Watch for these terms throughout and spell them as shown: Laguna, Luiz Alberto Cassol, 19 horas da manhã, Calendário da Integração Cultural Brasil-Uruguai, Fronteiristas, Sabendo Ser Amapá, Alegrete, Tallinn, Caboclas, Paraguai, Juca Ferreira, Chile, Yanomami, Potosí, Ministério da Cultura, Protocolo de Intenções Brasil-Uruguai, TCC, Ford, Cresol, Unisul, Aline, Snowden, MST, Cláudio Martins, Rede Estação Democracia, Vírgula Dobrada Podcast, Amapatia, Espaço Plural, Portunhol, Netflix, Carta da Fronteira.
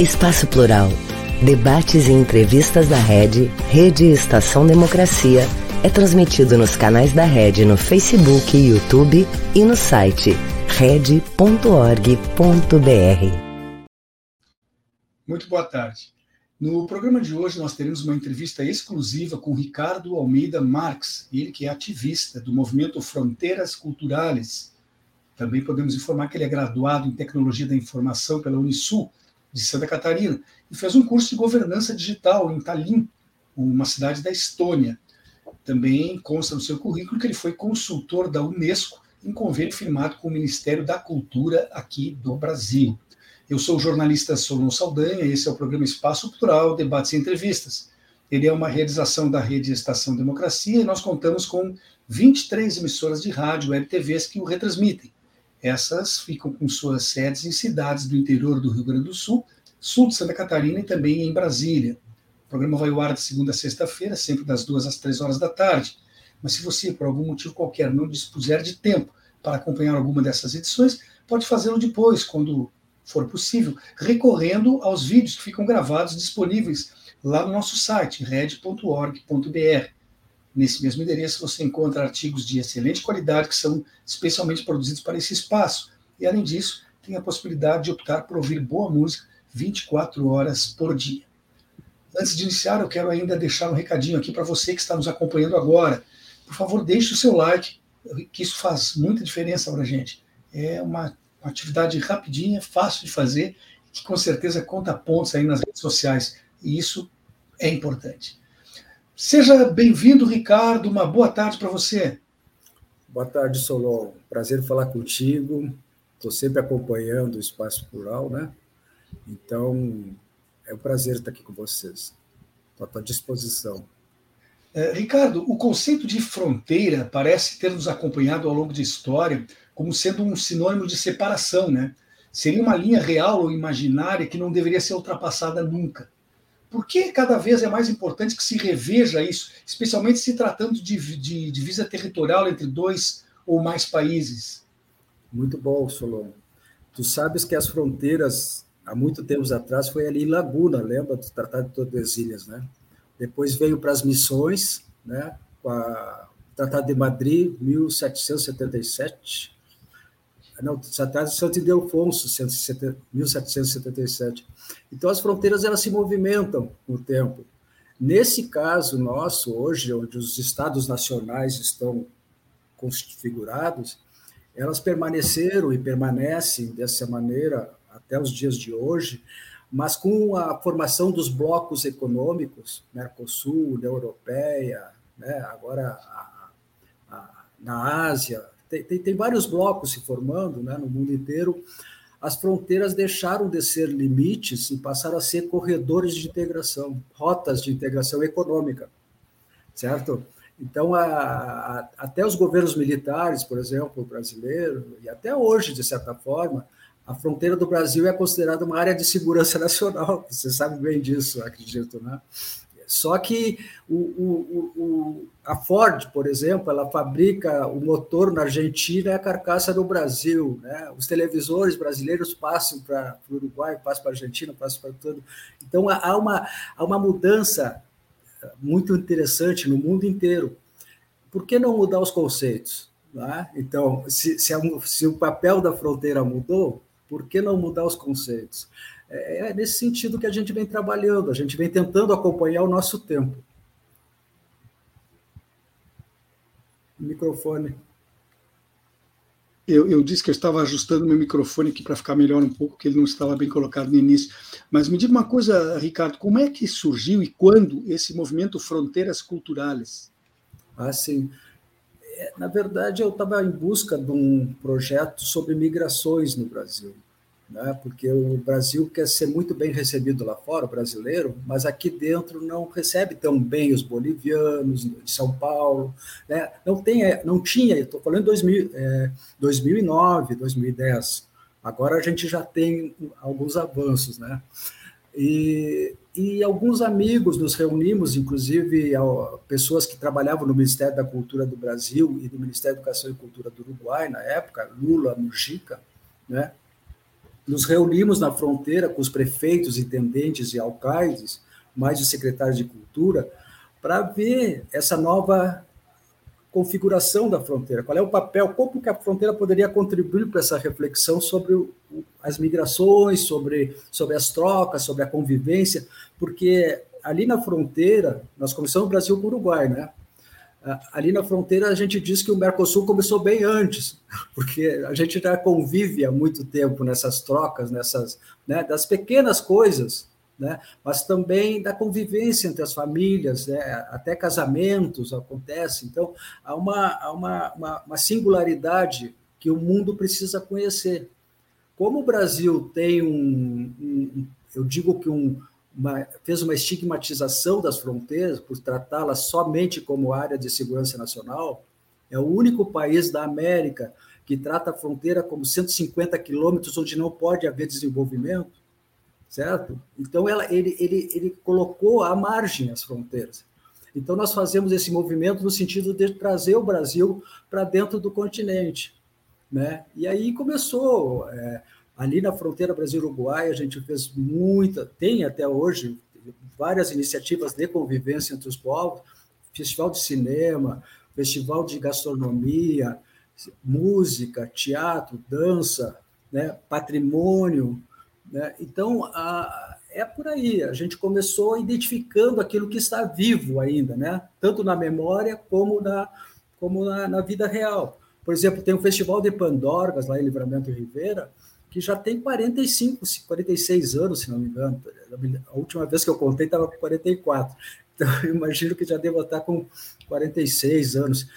Espaço Plural, debates e entrevistas da Rede Estação Democracia, é transmitido nos canais da Rede no Facebook, YouTube e no site rede.org.br. Muito boa tarde. No programa de hoje nós teremos uma entrevista exclusiva com Ricardo Almeida Marx, ele que é ativista do movimento Fronteiras Culturais. Também podemos informar que ele é graduado em Tecnologia da Informação pela Unisul, de Santa Catarina, e fez um curso de governança digital em Tallinn, uma cidade da Estônia. Também consta no seu currículo que ele foi consultor da Unesco em convênio firmado com o Ministério da Cultura aqui do Brasil. Eu sou o jornalista Solon Saldanha e esse é o programa Espaço Cultural, Debates e Entrevistas. Ele é uma realização da Rede Estação Democracia e nós contamos com 23 emissoras de rádio e web TVs que o retransmitem. Essas ficam com suas sedes em cidades do interior do Rio Grande do Sul, sul de Santa Catarina e também em Brasília. O programa vai ao ar de segunda a sexta-feira, sempre das 2 às 3 horas da tarde. Mas se você, por algum motivo qualquer, não dispuser de tempo para acompanhar alguma dessas edições, pode fazê-lo depois, quando for possível, recorrendo aos vídeos que ficam gravados disponíveis lá no nosso site, rede.org.br. Nesse mesmo endereço você encontra artigos de excelente qualidade que são especialmente produzidos para esse espaço. E, além disso, tem a possibilidade de optar por ouvir boa música 24 horas por dia. Antes de iniciar, eu quero ainda deixar um recadinho aqui para você que está nos acompanhando agora. Por favor, deixe o seu like, que isso faz muita diferença para a gente. É uma atividade rapidinha, fácil de fazer, que com certeza conta pontos aí nas redes sociais, e isso é importante. Seja bem-vindo, Ricardo, uma boa tarde para você. Boa tarde, Solon, prazer falar contigo, estou sempre acompanhando o Espaço Plural, né? Então, é um prazer estar aqui com vocês, estou à tua disposição. Ricardo, o conceito de fronteira parece ter nos acompanhado ao longo da história como sendo um sinônimo de separação, né? Seria uma linha real ou imaginária que não deveria ser ultrapassada nunca. Por que cada vez é mais importante que se reveja isso, especialmente se tratando de divisa territorial entre 2 ou mais países? Muito bom, Solon. Tu sabes que as fronteiras, há muito tempo atrás, foi ali em Laguna, lembra do Tratado de Tordesilhas, né? Depois veio para as missões, né, com o Tratado de Madrid, 1777. Não, o Tratado de Santo Ildefonso, 1777. Então, as fronteiras elas se movimentam com o tempo. Nesse caso nosso, hoje, onde os estados nacionais estão configurados, elas permaneceram e permanecem dessa maneira até os dias de hoje, mas com a formação dos blocos econômicos, Mercosul, União Europeia, né? Agora na Ásia, tem vários blocos se formando, né? No mundo inteiro, as fronteiras deixaram de ser limites e passaram a ser corredores de integração, rotas de integração econômica, certo? Então, até os governos militares, por exemplo, brasileiro, e até hoje, de certa forma, a fronteira do Brasil é considerada uma área de segurança nacional, você sabe bem disso, acredito, né? Só que a Ford, por exemplo, ela fabrica o motor na Argentina e a carcaça no Brasil, né? Os televisores brasileiros passam para o Uruguai, passam para a Argentina, passam para tudo. Então, há uma mudança muito interessante no mundo inteiro. Por que não mudar os conceitos? Né? Então, se o papel da fronteira mudou, por que não mudar os conceitos? É nesse sentido que a gente vem trabalhando, a gente vem tentando acompanhar o nosso tempo. Microfone. Eu disse que eu estava ajustando meu microfone aqui para ficar melhor um pouco, porque ele não estava bem colocado no início. Mas me diga uma coisa, Ricardo, como é que surgiu e quando esse movimento Fronteiras Culturais? Ah, sim. Na verdade, eu estava em busca de um projeto sobre migrações no Brasil, né? Porque o Brasil quer ser muito bem recebido lá fora, o brasileiro, mas aqui dentro não recebe tão bem os bolivianos, de São Paulo, né? Não tinha, estou falando em 2009, 2010, agora a gente já tem alguns avanços, né? E alguns amigos nos reunimos, inclusive pessoas que trabalhavam no Ministério da Cultura do Brasil e no Ministério da Educação e Cultura do Uruguai, na época, Lula, Mujica, né? Nos reunimos na fronteira com os prefeitos, intendentes e alcaides, mais os secretários de cultura, para ver essa nova configuração da fronteira. Qual é o papel, como que a fronteira poderia contribuir para essa reflexão sobre as migrações, sobre as trocas, sobre a convivência, porque ali na fronteira, nós começamos o Brasil com o Uruguai, né? Ali na fronteira a gente diz que o Mercosul começou bem antes, porque a gente já convive há muito tempo nessas trocas, nessas, né, das pequenas coisas, né, mas também da convivência entre as famílias, né, até casamentos acontecem. Então, há uma singularidade que o mundo precisa conhecer. Como o Brasil tem fez uma estigmatização das fronteiras por tratá-las somente como área de segurança nacional, é o único país da América que trata a fronteira como 150 quilômetros onde não pode haver desenvolvimento, certo? Então, ele colocou à margem as fronteiras. Então, nós fazemos esse movimento no sentido de trazer o Brasil para dentro do continente, né? E aí começou... Ali na fronteira Brasil-Uruguai, a gente fez tem até hoje, várias iniciativas de convivência entre os povos, festival de cinema, festival de gastronomia, música, teatro, dança, né, patrimônio. Né? Então, é por aí. A gente começou identificando aquilo que está vivo ainda, né? Tanto na memória como na vida real. Por exemplo, tem um festival de pandorgas lá em Livramento e Rivera, que já tem 45, 46 anos, se não me engano. A última vez que eu contei estava com 44. Então, eu imagino que já devo estar com 46 anos.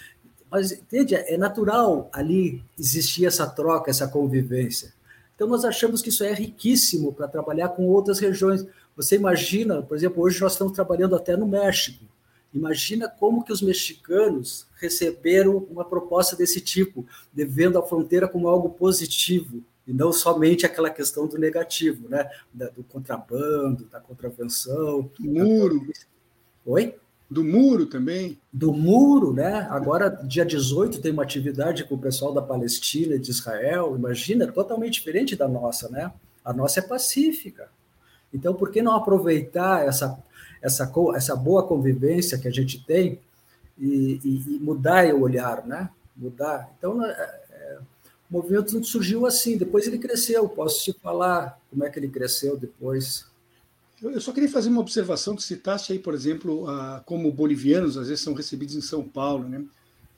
Mas, entende, é natural ali existir essa troca, essa convivência. Então, nós achamos que isso é riquíssimo para trabalhar com outras regiões. Você imagina, por exemplo, hoje nós estamos trabalhando até no México. Imagina como que os mexicanos receberam uma proposta desse tipo, de vendo a fronteira como algo positivo, e não somente aquela questão do negativo, né? Do contrabando, da contravenção. Do muro. Oi? Do muro também. Do muro, né? Agora, dia 18, tem uma atividade com o pessoal da Palestina e de Israel. Imagina, totalmente diferente da nossa, né? A nossa é pacífica. Então, por que não aproveitar essa boa convivência que a gente tem e mudar o olhar, né? Mudar. Então, o movimento não surgiu assim, depois ele cresceu. Posso te falar como é que ele cresceu depois? Eu só queria fazer uma observação que citaste aí, por exemplo, como bolivianos às vezes são recebidos em São Paulo, né?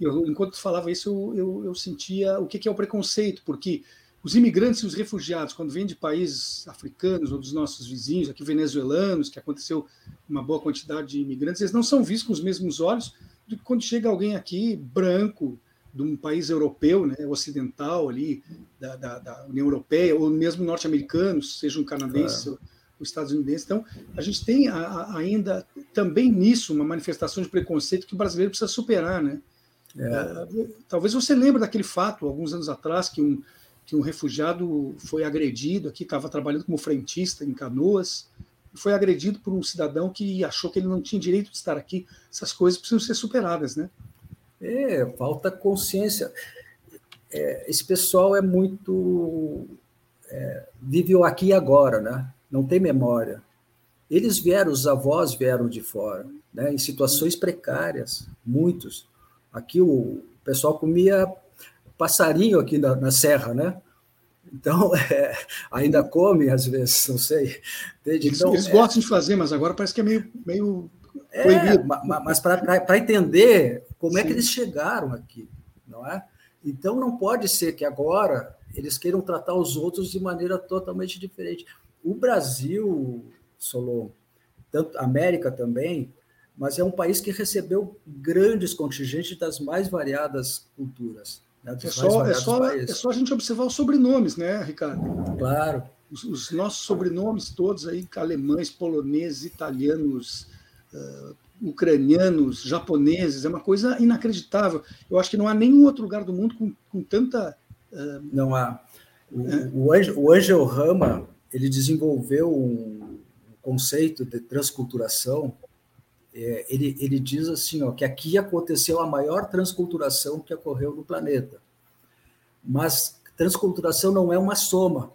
Enquanto tu falava isso, eu sentia o que é o preconceito, porque os imigrantes e os refugiados, quando vêm de países africanos ou dos nossos vizinhos, aqui venezuelanos, que aconteceu uma boa quantidade de imigrantes, eles não são vistos com os mesmos olhos do que quando chega alguém aqui branco, de um país europeu, né, ocidental, ali, da União Europeia, ou mesmo norte-americanos, seja um canadense ou estadunidense. Então, a gente tem ainda também nisso uma manifestação de preconceito que o brasileiro precisa superar. Né? Talvez você lembre daquele fato, alguns anos atrás, que um refugiado foi agredido aqui, estava trabalhando como frentista em Canoas, foi agredido por um cidadão que achou que ele não tinha direito de estar aqui. Essas coisas precisam ser superadas, né? Falta consciência. Esse pessoal é muito... vive o aqui e agora, né? Não tem memória. Eles vieram, os avós vieram de fora, né? Em situações precárias, muitos. Aqui o pessoal comia passarinho aqui na serra, né? Então, ainda come às vezes, não sei. Então, eles gostam de fazer, mas agora parece que é meio... mas para entender como é que eles chegaram aqui, não é? Então, não pode ser que agora eles queiram tratar os outros de maneira totalmente diferente. O Brasil, Solon, tanto a América também, mas é um país que recebeu grandes contingentes das mais variadas culturas. Né? É só a gente observar os sobrenomes, né, Ricardo? Claro. Os nossos sobrenomes todos aí, alemães, poloneses, italianos... ucranianos, japoneses, é uma coisa inacreditável. Eu acho que não há nenhum outro lugar do mundo com tanta... Não há. O Angel Rama, ele desenvolveu um conceito de transculturação. Ele diz assim, ó, que aqui aconteceu a maior transculturação que ocorreu no planeta. Mas transculturação não é uma soma,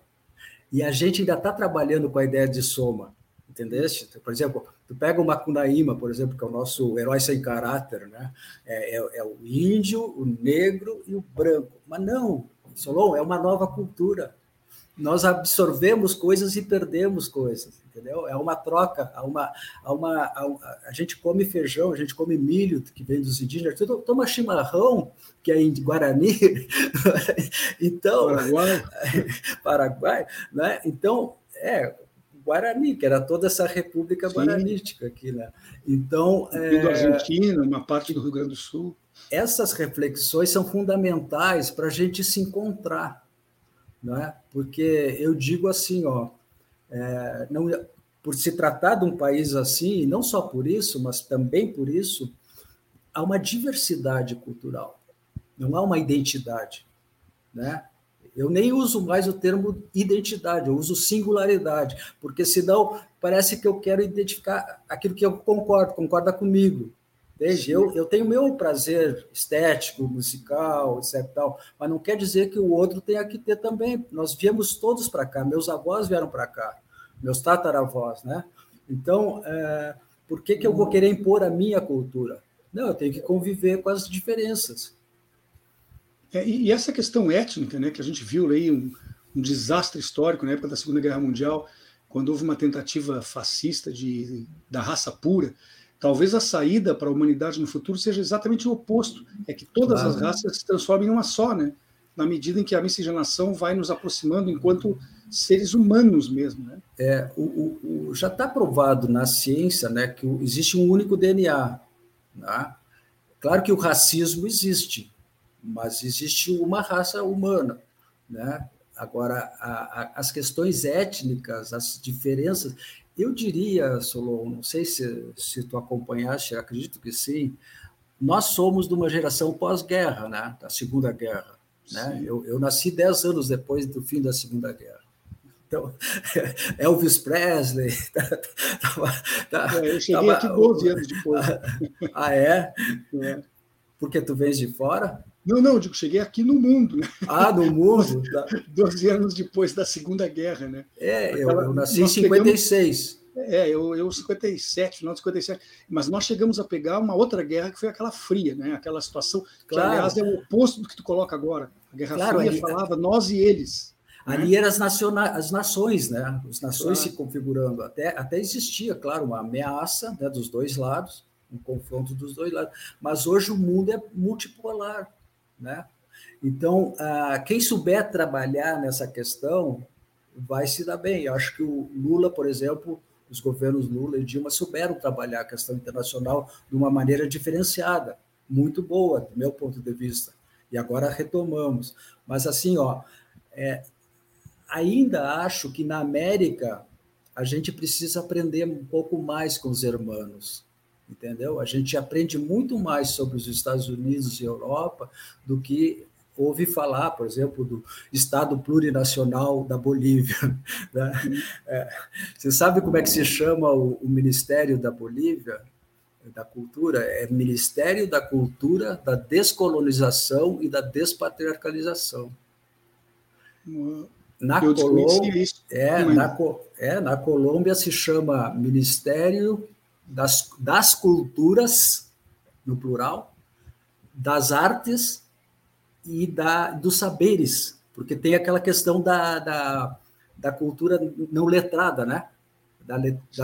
E a gente ainda está trabalhando com a ideia de soma, entendeste? Por exemplo, tu pega o Macunaíma, por exemplo, que é o nosso herói sem caráter, né? É o índio, o negro e o branco. Mas não, Solon, é uma nova cultura. Nós absorvemos coisas e perdemos coisas, entendeu? É uma troca, a gente come feijão, a gente come milho, que vem dos indígenas, tudo, toma chimarrão, que é em Guarani, então... Paraguai, né? Então, Guarani, que era toda essa república guaranítica aqui, né? Então... do Argentina, uma parte do Rio Grande do Sul. Essas reflexões são fundamentais para a gente se encontrar, né? Porque eu digo assim, por se tratar de um país assim, e não só por isso, mas também por isso, há uma diversidade cultural, não há uma identidade, né? Eu nem uso mais o termo identidade, eu uso singularidade, porque senão parece que eu quero identificar aquilo que eu concorda comigo. Veja, eu tenho o meu prazer estético, musical, etc. Tal, mas não quer dizer que o outro tenha que ter também. Nós viemos todos para cá, meus avós vieram para cá, meus tataravós, né? Então, por que eu vou querer impor a minha cultura? Não, eu tenho que conviver com as diferenças. E essa questão étnica, né, que a gente viu aí um desastre histórico na época da Segunda Guerra Mundial, quando houve uma tentativa fascista da raça pura. Talvez a saída para a humanidade no futuro seja exatamente o oposto, é que todas as raças se transformem em uma só, né? Na medida em que a miscigenação vai nos aproximando enquanto seres humanos mesmo. Né? Já está provado na ciência, né, que existe um único DNA. Né? Claro que o racismo existe, mas existe uma raça humana, né? Agora, as questões étnicas, as diferenças... Eu diria, Solon, não sei se tu acompanhaste, acredito que sim, nós somos de uma geração pós-guerra, né? Da Segunda Guerra. Né? Eu nasci 10 anos depois do fim da Segunda Guerra. Então, Elvis Presley... eu cheguei aqui 12 anos depois. Porque tu vens de fora? Não, eu digo, cheguei aqui no mundo. Né? No mundo? 12 anos depois da Segunda Guerra, né? Eu nasci em 56. Eu 57, final de 57. Mas nós chegamos a pegar uma outra guerra, que foi aquela fria, né? Aquela situação que, aliás, é o oposto do que tu coloca agora. A Guerra Fria ali, falava nós e eles. Ali eram as nações, né? As nações se configurando. Até existia, claro, uma ameaça, né, dos dois lados, um confronto dos dois lados. Mas hoje o mundo é multipolar. Né? Então, quem souber trabalhar nessa questão vai se dar bem. Eu acho que o Lula, por exemplo, os governos Lula e Dilma souberam trabalhar a questão internacional de uma maneira diferenciada, muito boa, do meu ponto de vista. E agora retomamos. Mas, assim, ainda acho que na América a gente precisa aprender um pouco mais com os hermanos. Entendeu? A gente aprende muito mais sobre os Estados Unidos e Europa do que ouve falar, por exemplo, do Estado Plurinacional da Bolívia. Né? Você sabe como é que se chama o Ministério da Bolívia, da Cultura? É Ministério da Cultura, da Descolonização e da Despatriarcalização. Na Colômbia se chama Ministério das culturas, no plural, das artes e dos saberes, porque tem aquela questão da cultura não letrada, né?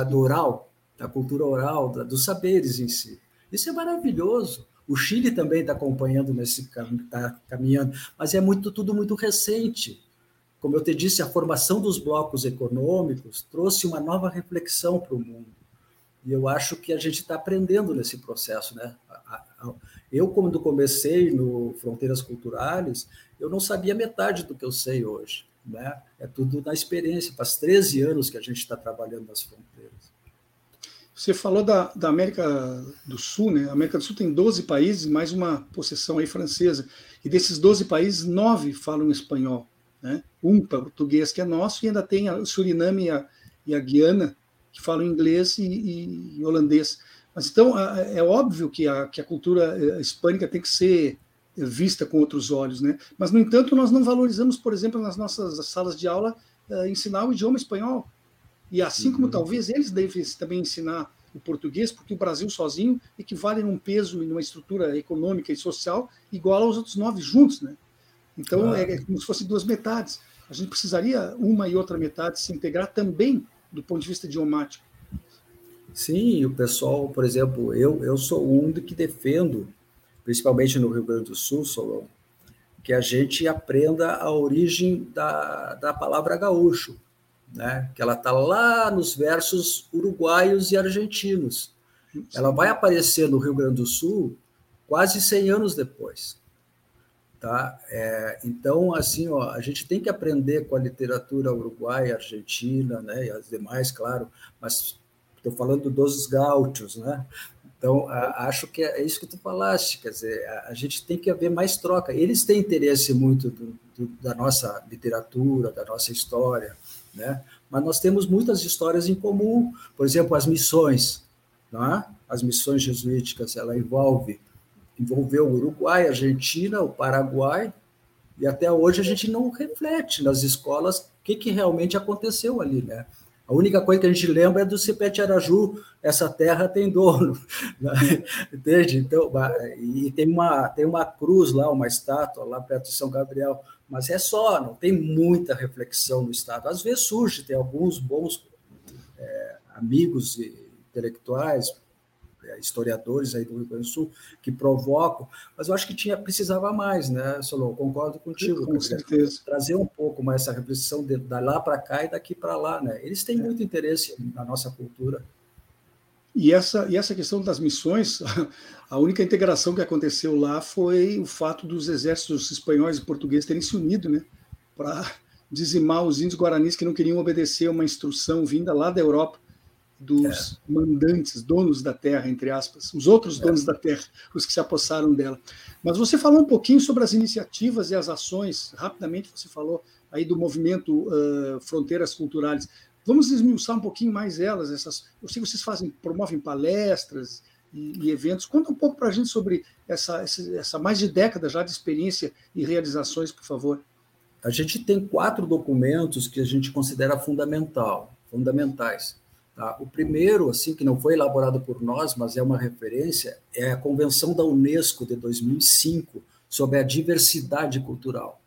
Do oral, da cultura oral, dos saberes em si. Isso é maravilhoso. O Chile também está acompanhando nesse caminho, está caminhando, mas é tudo muito recente. Como eu te disse, a formação dos blocos econômicos trouxe uma nova reflexão para o mundo. E eu acho que a gente está aprendendo nesse processo, né? Eu, quando comecei no Fronteiras Culturais, eu não sabia metade do que eu sei hoje, né? É tudo na experiência. Faz 13 anos que a gente está trabalhando nas fronteiras. Você falou da América do Sul, né? A América do Sul tem 12 países, mais uma possessão aí francesa. E desses 12 países, 9 falam espanhol, né? Um português, que é nosso, e ainda tem o Suriname e a Guiana, que falam inglês e holandês. Mas, então, é óbvio que a cultura hispânica tem que ser vista com outros olhos, né? Mas, no entanto, nós não valorizamos, por exemplo, nas nossas salas de aula, ensinar o idioma espanhol. E assim como talvez eles devem também ensinar o português, porque o Brasil sozinho equivale num peso e numa estrutura econômica e social igual aos outros 9 juntos, né? Então, é como se fossem duas metades. A gente precisaria uma e outra metade se integrar também do ponto de vista idiomático. Sim, o pessoal, por exemplo, eu sou um que defendo, principalmente no Rio Grande do Sul, Solon, que a gente aprenda a origem da palavra gaúcho, né? Que ela está lá nos versos uruguaios e argentinos. Ela vai aparecer no Rio Grande do Sul quase 100 anos depois. Tá? Então, assim, a gente tem que aprender com a literatura uruguaia, argentina, né, e as demais, claro, mas estou falando dos gaúchos, né? Então, acho que é isso que tu falaste, quer dizer, a gente tem que haver mais troca. Eles têm interesse muito da nossa literatura, da nossa história, né? Mas nós temos muitas histórias em comum, por exemplo, as missões, tá? As missões jesuíticas, ela envolveu o Uruguai, a Argentina, o Paraguai, e até hoje a gente não reflete nas escolas o que realmente aconteceu ali, né? A única coisa que a gente lembra é do Cipete Araju, essa terra tem dono, né? Entende? Então, e tem uma cruz lá, uma estátua lá perto de São Gabriel, mas é só, não tem muita reflexão no Estado. Às vezes surge, tem alguns bons amigos intelectuais, historiadores aí do Rio Grande do Sul, que provocam, mas eu acho que precisava mais, né, Solon? Concordo contigo. Com certeza. Trazer um pouco mais essa reflexão de lá para cá e daqui para lá, né? Eles têm muito interesse na nossa cultura. E essa questão das missões, a única integração que aconteceu lá foi o fato dos exércitos espanhóis e portugueses terem se unido, né, para dizimar os índios guaranis que não queriam obedecer a uma instrução vinda lá da Europa, dos mandantes, donos da terra, entre aspas, os outros donos da terra, os que se apossaram dela. Mas você falou um pouquinho sobre as iniciativas e as ações, rapidamente você falou aí do movimento Fronteiras Culturais. Vamos esmiuçar um pouquinho mais elas, essas. Eu sei que vocês promovem palestras e eventos. Conta um pouco para a gente sobre essa mais de década já de experiência e realizações, por favor. A gente tem 4 documentos que a gente considera fundamentais. Tá? O primeiro, assim, que não foi elaborado por nós, mas é uma referência, é a Convenção da Unesco de 2005 sobre a diversidade cultural.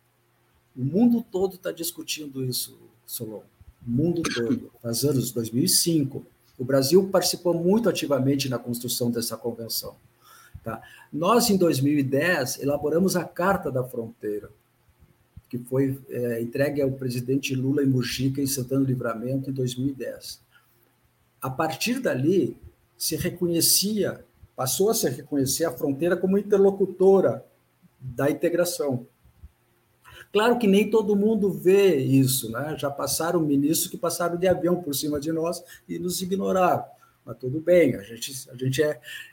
O mundo todo está discutindo isso, Solon. O mundo todo, nos anos 2005. O Brasil participou muito ativamente na construção dessa convenção. Tá? Nós, em 2010, elaboramos a Carta da Fronteira, que foi entregue ao presidente Lula e Mujica em Santana do Livramento em 2010. A partir dali, passou a se reconhecer a fronteira como interlocutora da integração. Claro que nem todo mundo vê isso, né? Já passaram ministros que passaram de avião por cima de nós e nos ignoraram. Mas tudo bem, a gente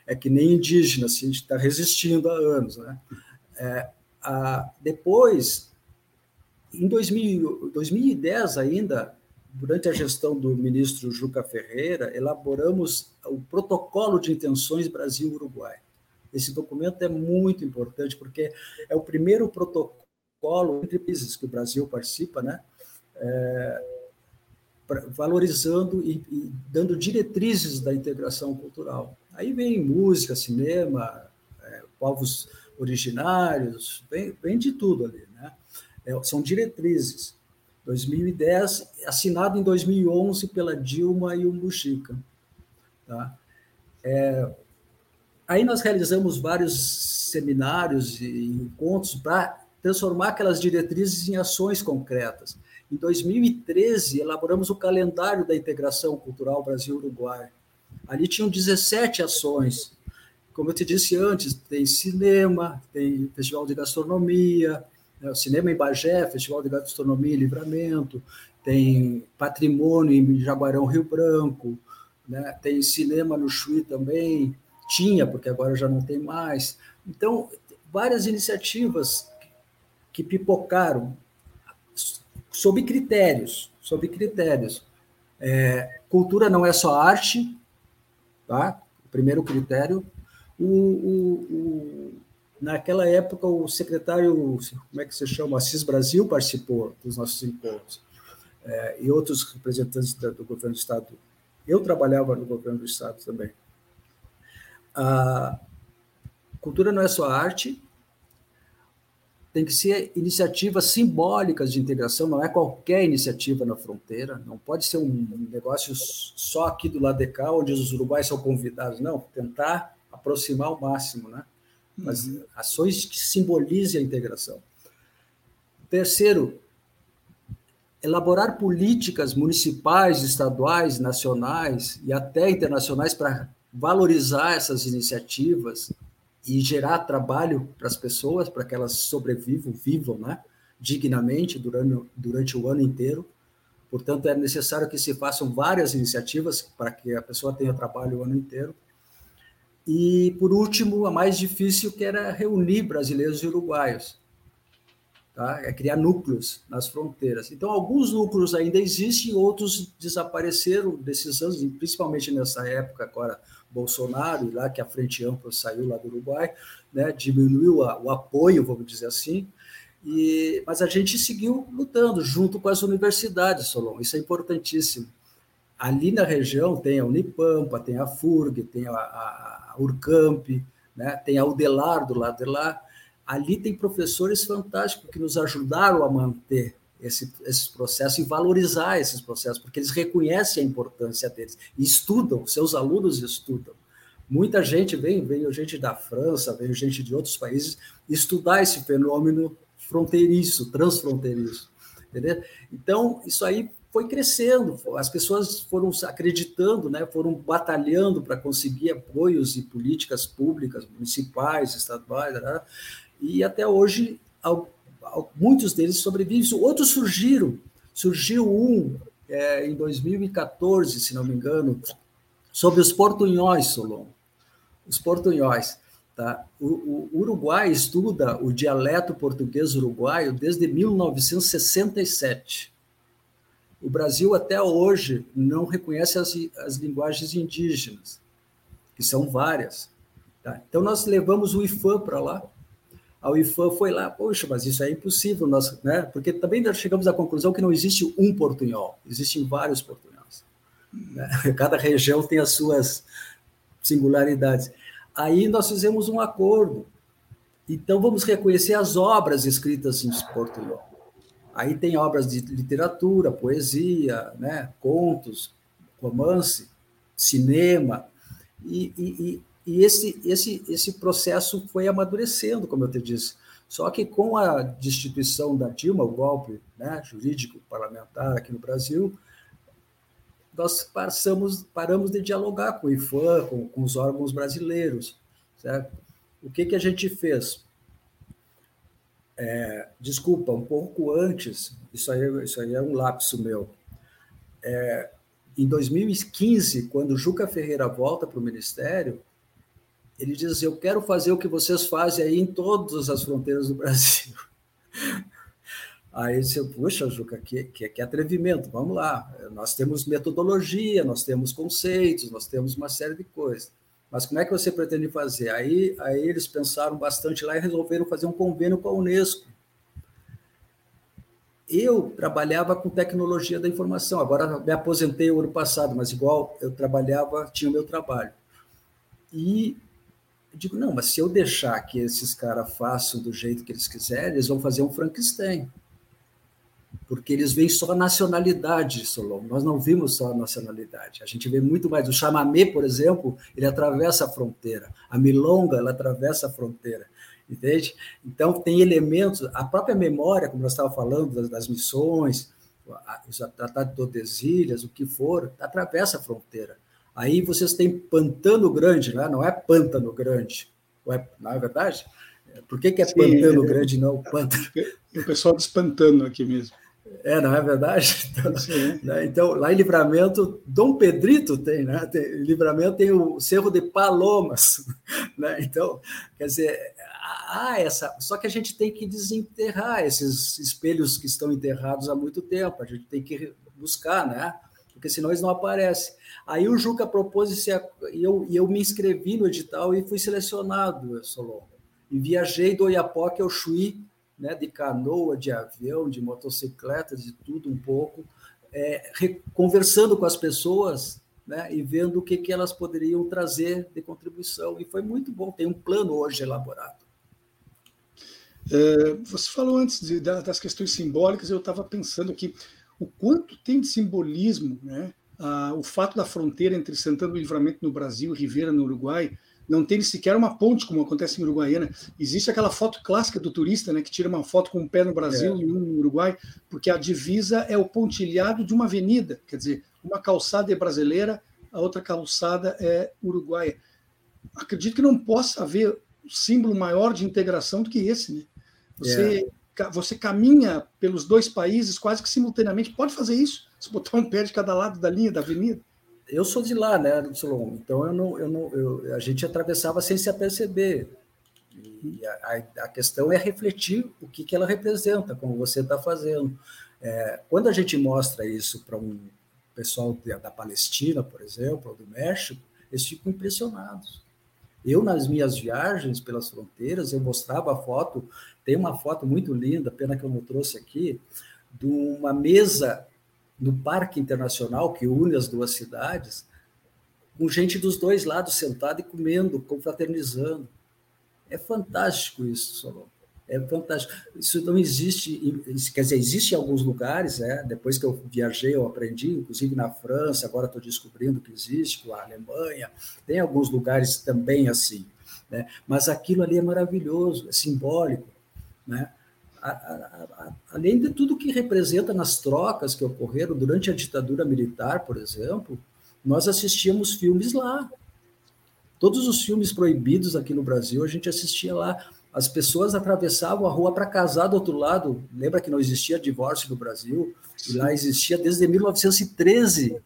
é que nem indígena, assim, a gente está resistindo há anos, né? Depois, em 2010 ainda, durante a gestão do ministro Juca Ferreira, elaboramos o Protocolo de Intenções Brasil-Uruguai. Esse documento é muito importante, porque é o primeiro protocolo entre países que o Brasil participa, né? Valorizando e dando diretrizes da integração cultural. Aí vem música, cinema, povos originários, vem de tudo ali, né? São diretrizes. 2010, assinado em 2011 pela Dilma e o Mujica. Tá? Aí nós realizamos vários seminários e encontros para transformar aquelas diretrizes em ações concretas. Em 2013, elaboramos o calendário da integração cultural Brasil-Uruguai. Ali tinham 17 ações. Como eu te disse antes, tem cinema, tem festival de gastronomia, o cinema em Bagé, Festival de Gastronomia e Livramento, tem patrimônio em Jaguarão, Rio Branco, né? Tem cinema no Chuí também, tinha, porque agora já não tem mais. Então, várias iniciativas que pipocaram sob critérios. Cultura não é só arte, tá? O primeiro critério. Naquela época, o secretário, como é que se chama, Assis Brasil, participou dos nossos encontros, e outros representantes do governo do Estado. Eu trabalhava no governo do Estado também. A cultura não é só arte, tem que ser iniciativas simbólicas de integração, não é qualquer iniciativa na fronteira, não pode ser um negócio só aqui do lado de cá, onde os uruguaios são convidados, não, tentar aproximar ao máximo, né? Mas ações que simbolizem a integração. Terceiro, elaborar políticas municipais, estaduais, nacionais e até internacionais para valorizar essas iniciativas e gerar trabalho para as pessoas, para que elas sobrevivam, vivam, né, dignamente durante o ano inteiro. Portanto, é necessário que se façam várias iniciativas para que a pessoa tenha trabalho o ano inteiro. E, por último, a mais difícil, que era reunir brasileiros e uruguaios, tá? É criar núcleos nas fronteiras. Então, alguns núcleos ainda existem, outros desapareceram desses anos, principalmente nessa época agora, Bolsonaro, e lá que a Frente Ampla saiu lá do Uruguai, né, diminuiu o apoio, vamos dizer assim, mas a gente seguiu lutando junto com as universidades, Solon, isso é importantíssimo. Ali na região tem a Unipampa, tem a FURG, tem a Urcamp, né, tem a Udelar, do lado de lá. Ali tem professores fantásticos que nos ajudaram a manter esses processos e valorizar esses processos, porque eles reconhecem a importância deles e estudam, seus alunos estudam. Muita gente veio gente da França, veio gente de outros países estudar esse fenômeno fronteiriço, transfronteiriço. Entendeu? Então, isso aí foi crescendo, as pessoas foram acreditando, né, foram batalhando para conseguir apoios e políticas públicas, municipais, estaduais, né? E até hoje muitos deles sobrevivem, outros surgiu em 2014, se não me engano, sobre os portunhóis, Solon, os portunhóis. Tá? O Uruguai estuda o dialeto português uruguaio desde 1967. O Brasil, até hoje, não reconhece as linguagens indígenas, que são várias. Tá? Então, nós levamos o Ifã para lá. O Ifã foi lá, poxa, mas isso é impossível, nós, né? Porque também nós chegamos à conclusão que não existe um portunhol, existem vários portunhóis. Né? Cada região tem as suas singularidades. Aí nós fizemos um acordo. Então, vamos reconhecer as obras escritas em portunhol. Aí tem obras de literatura, poesia, né, contos, romance, cinema, e esse processo foi amadurecendo, como eu te disse. Só que com a destituição da Dilma, o golpe, né, jurídico parlamentar aqui no Brasil, nós paramos de dialogar com o Ifã, com os órgãos brasileiros. Certo? O que a gente fez? Desculpa, um pouco antes, isso aí é um lapso meu. Em 2015, quando o Juca Ferreira volta para o Ministério, ele diz assim, eu quero fazer o que vocês fazem aí em todas as fronteiras do Brasil. Aí eu disse, puxa, Juca, que atrevimento, vamos lá. Nós temos metodologia, nós temos conceitos, nós temos uma série de coisas. Mas como é que você pretende fazer? Aí eles pensaram bastante lá e resolveram fazer um convênio com a Unesco. Eu trabalhava com tecnologia da informação, agora me aposentei o ano passado, mas igual eu trabalhava, tinha o meu trabalho. E eu digo, não, mas se eu deixar que esses caras façam do jeito que eles quiserem, eles vão fazer um Frankenstein. Porque eles veem só nacionalidade, Solon. Nós não vimos só nacionalidade. A gente vê muito mais. O chamamé, por exemplo, ele atravessa a fronteira. A milonga, ela atravessa a fronteira. Entende? Então, tem elementos... A própria memória, como nós estávamos falando, das missões, os tratados de Tordesilhas, o que for, atravessa a fronteira. Aí vocês têm Pantano Grande, né? Não é Pântano Grande. Não é verdade? Por que é Pantano Grande, não Pântano? O pessoal diz Pantano aqui mesmo. Não é verdade? Então, sim, né? Então, lá em Livramento, Dom Pedrito tem, né? Em Livramento tem o Cerro de Palomas, né? Então, quer dizer, só que a gente tem que desenterrar esses espelhos que estão enterrados há muito tempo, a gente tem que buscar, né? Porque senão eles não aparecem. Aí o Juca propôs, e eu me inscrevi no edital e fui selecionado, Solon. e viajei do Oiapoque ao Chuí, né, de canoa, de avião, de motocicleta, de tudo um pouco, conversando com as pessoas, né, e vendo o que elas poderiam trazer de contribuição. E foi muito bom, tem um plano hoje elaborado. Você falou antes das questões simbólicas, eu estava pensando aqui o quanto tem de simbolismo, né? O fato da fronteira entre Santana do Livramento no Brasil e Rivera no Uruguai não ter sequer uma ponte, como acontece em Uruguaiana. Existe aquela foto clássica do turista, né, que tira uma foto com um pé no Brasil e um no Uruguai, porque a divisa é o pontilhado de uma avenida, quer dizer, uma calçada é brasileira, a outra calçada é uruguaia. Acredito que não possa haver símbolo maior de integração do que esse, né? Você caminha pelos dois países quase que simultaneamente. Pode fazer isso, se botar um pé de cada lado da linha da avenida. Eu sou de lá, né, Solon? Então a gente atravessava sem se aperceber. E a questão é refletir o que ela representa, como você está fazendo. Quando a gente mostra isso para um pessoal da Palestina, por exemplo, ou do México, eles ficam impressionados. Eu, nas minhas viagens pelas fronteiras, eu mostrava a foto, tem uma foto muito linda, pena que eu não trouxe aqui, de uma mesa no Parque Internacional, que une as duas cidades, com gente dos dois lados sentada e comendo, confraternizando. É fantástico isso, Solon. É fantástico. Isso não existe, quer dizer, existe em alguns lugares, né? Depois que eu viajei, eu aprendi, inclusive na França, agora estou descobrindo que existe, com a Alemanha, tem alguns lugares também assim, né? Mas aquilo ali é maravilhoso, é simbólico, né? Além de tudo que representa nas trocas que ocorreram durante a ditadura militar, por exemplo, nós assistíamos filmes lá. Todos os filmes proibidos aqui no Brasil, a gente assistia lá. As pessoas atravessavam a rua para casar do outro lado. Lembra que não existia divórcio no Brasil? E lá existia desde 1913.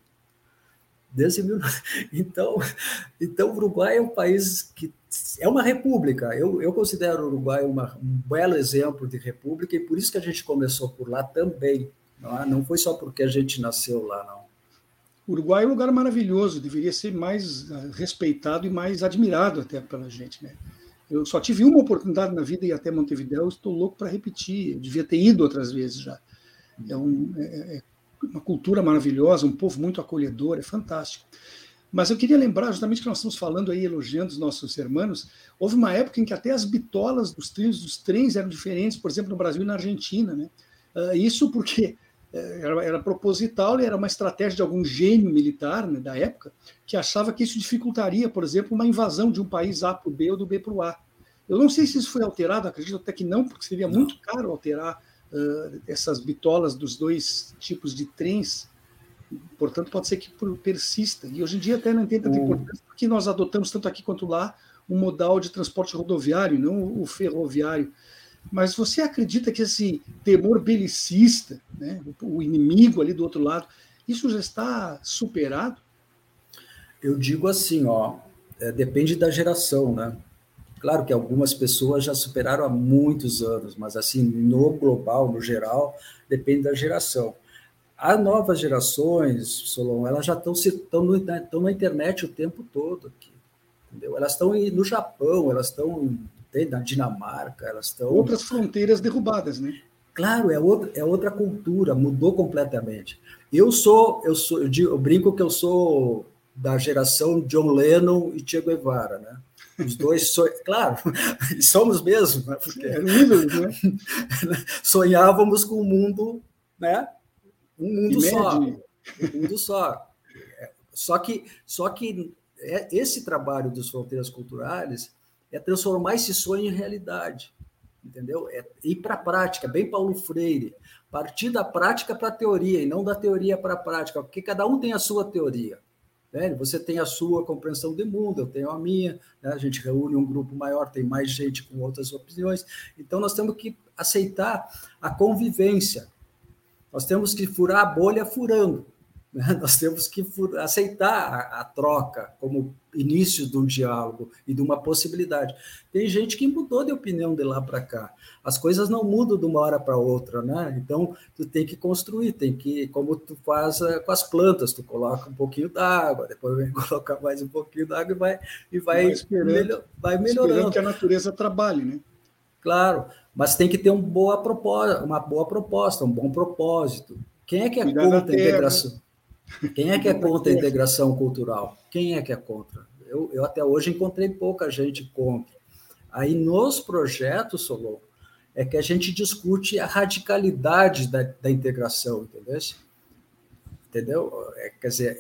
Então, o Uruguai é um país que é uma república. Eu considero o Uruguai um belo exemplo de república, e por isso que a gente começou por lá também. Não foi só porque a gente nasceu lá, não. O Uruguai é um lugar maravilhoso, deveria ser mais respeitado e mais admirado até pela gente, né? Eu só tive uma oportunidade na vida e até Montevidéu, estou louco para repetir. Eu devia ter ido outras vezes já. É uma cultura maravilhosa, um povo muito acolhedor, é fantástico. Mas eu queria lembrar, justamente que nós estamos falando aí, elogiando os nossos hermanos, houve uma época em que até as bitolas dos trilhos dos trens eram diferentes, por exemplo, no Brasil e na Argentina, né? Isso porque era proposital, era uma estratégia de algum gênio militar, né, da época, que achava que isso dificultaria, por exemplo, uma invasão de um país A para o B ou do B para o A. Eu não sei se isso foi alterado, acredito até que não, porque seria muito caro alterar essas bitolas dos dois tipos de trens. Portanto, pode ser que persista. E hoje em dia até não tem tanta importância, porque nós adotamos, tanto aqui quanto lá, um modal de transporte rodoviário, não o ferroviário. Mas você acredita que esse temor belicista, né, o inimigo ali do outro lado, isso já está superado? Eu digo assim, depende da geração, né? Claro que algumas pessoas já superaram há muitos anos, mas assim, no global, no geral, depende da geração. As novas gerações, Solon, elas já estão na internet o tempo todo aqui, entendeu? Elas estão no Japão, elas estão na Dinamarca, elas estão... Outras fronteiras derrubadas, né? Claro, é outra cultura, mudou completamente. Eu brinco que eu sou da geração John Lennon e Che Guevara, né? Os dois, claro, somos mesmo, né? Porque sonhávamos com um mundo, né? Um mundo só. Só que esse trabalho das fronteiras culturais é transformar esse sonho em realidade, entendeu? É ir para a prática, bem Paulo Freire, partir da prática para a teoria e não da teoria para a prática, porque cada um tem a sua teoria, né? Você tem a sua compreensão de mundo, eu tenho a minha, né? A gente reúne um grupo maior, tem mais gente com outras opiniões, então nós temos que aceitar a convivência. Nós temos que furar a bolha furando, Nós temos que aceitar a troca como início de um diálogo e de uma possibilidade. Tem gente que mudou de opinião de lá para cá. As coisas não mudam de uma hora para outra, né? Então, tu tem que construir, tem que, como tu faz com as plantas, tu coloca um pouquinho d'água, depois vem colocar mais um pouquinho d'água e vai melhorando. Que a natureza trabalhe, né? Claro, mas tem que ter uma boa proposta, um bom propósito. Quem é que é contra a integração? Quem é que é contra a integração cultural? Quem é que é contra? Eu até hoje encontrei pouca gente contra. Aí nos projetos, Solon, é que a gente discute a radicalidade da integração, entendeu? Quer dizer,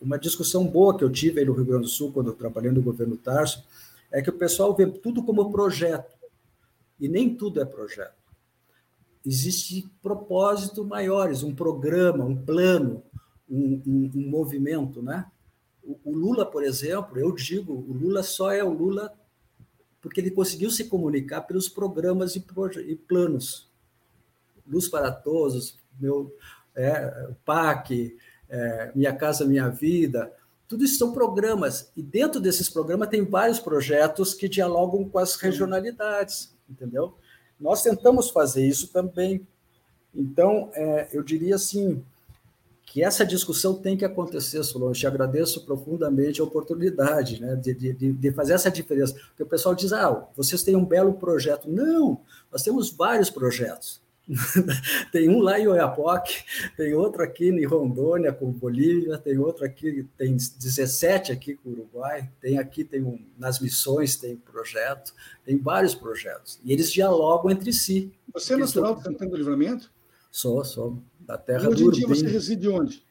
uma discussão boa que eu tive aí no Rio Grande do Sul, quando eu trabalhei no governo Tarso, é que o pessoal vê tudo como projeto, e nem tudo é projeto. Existe propósitos maiores, um programa, um plano, um movimento, né? O Lula, por exemplo, eu digo, o Lula só é o Lula porque ele conseguiu se comunicar pelos programas e planos. Luz para Todos, PAC, Minha Casa Minha Vida, tudo isso são programas. E dentro desses programas tem vários projetos que dialogam com as regionalidades, entendeu? Nós tentamos fazer isso também. Então, eu diria assim, que essa discussão tem que acontecer, Solon. Eu te agradeço profundamente a oportunidade, né, de fazer essa diferença. Porque o pessoal diz, vocês têm um belo projeto. Não, nós temos vários projetos. Tem um lá em Oiapoque, tem outro aqui em Rondônia, com Bolívia, tem outro aqui, tem 17 aqui com o Uruguai, tem nas missões, tem um projeto, tem vários projetos, e eles dialogam entre si. Você é natural de Santana do Livramento? Sou, da terra do Uruguai. Hoje em dia você reside onde?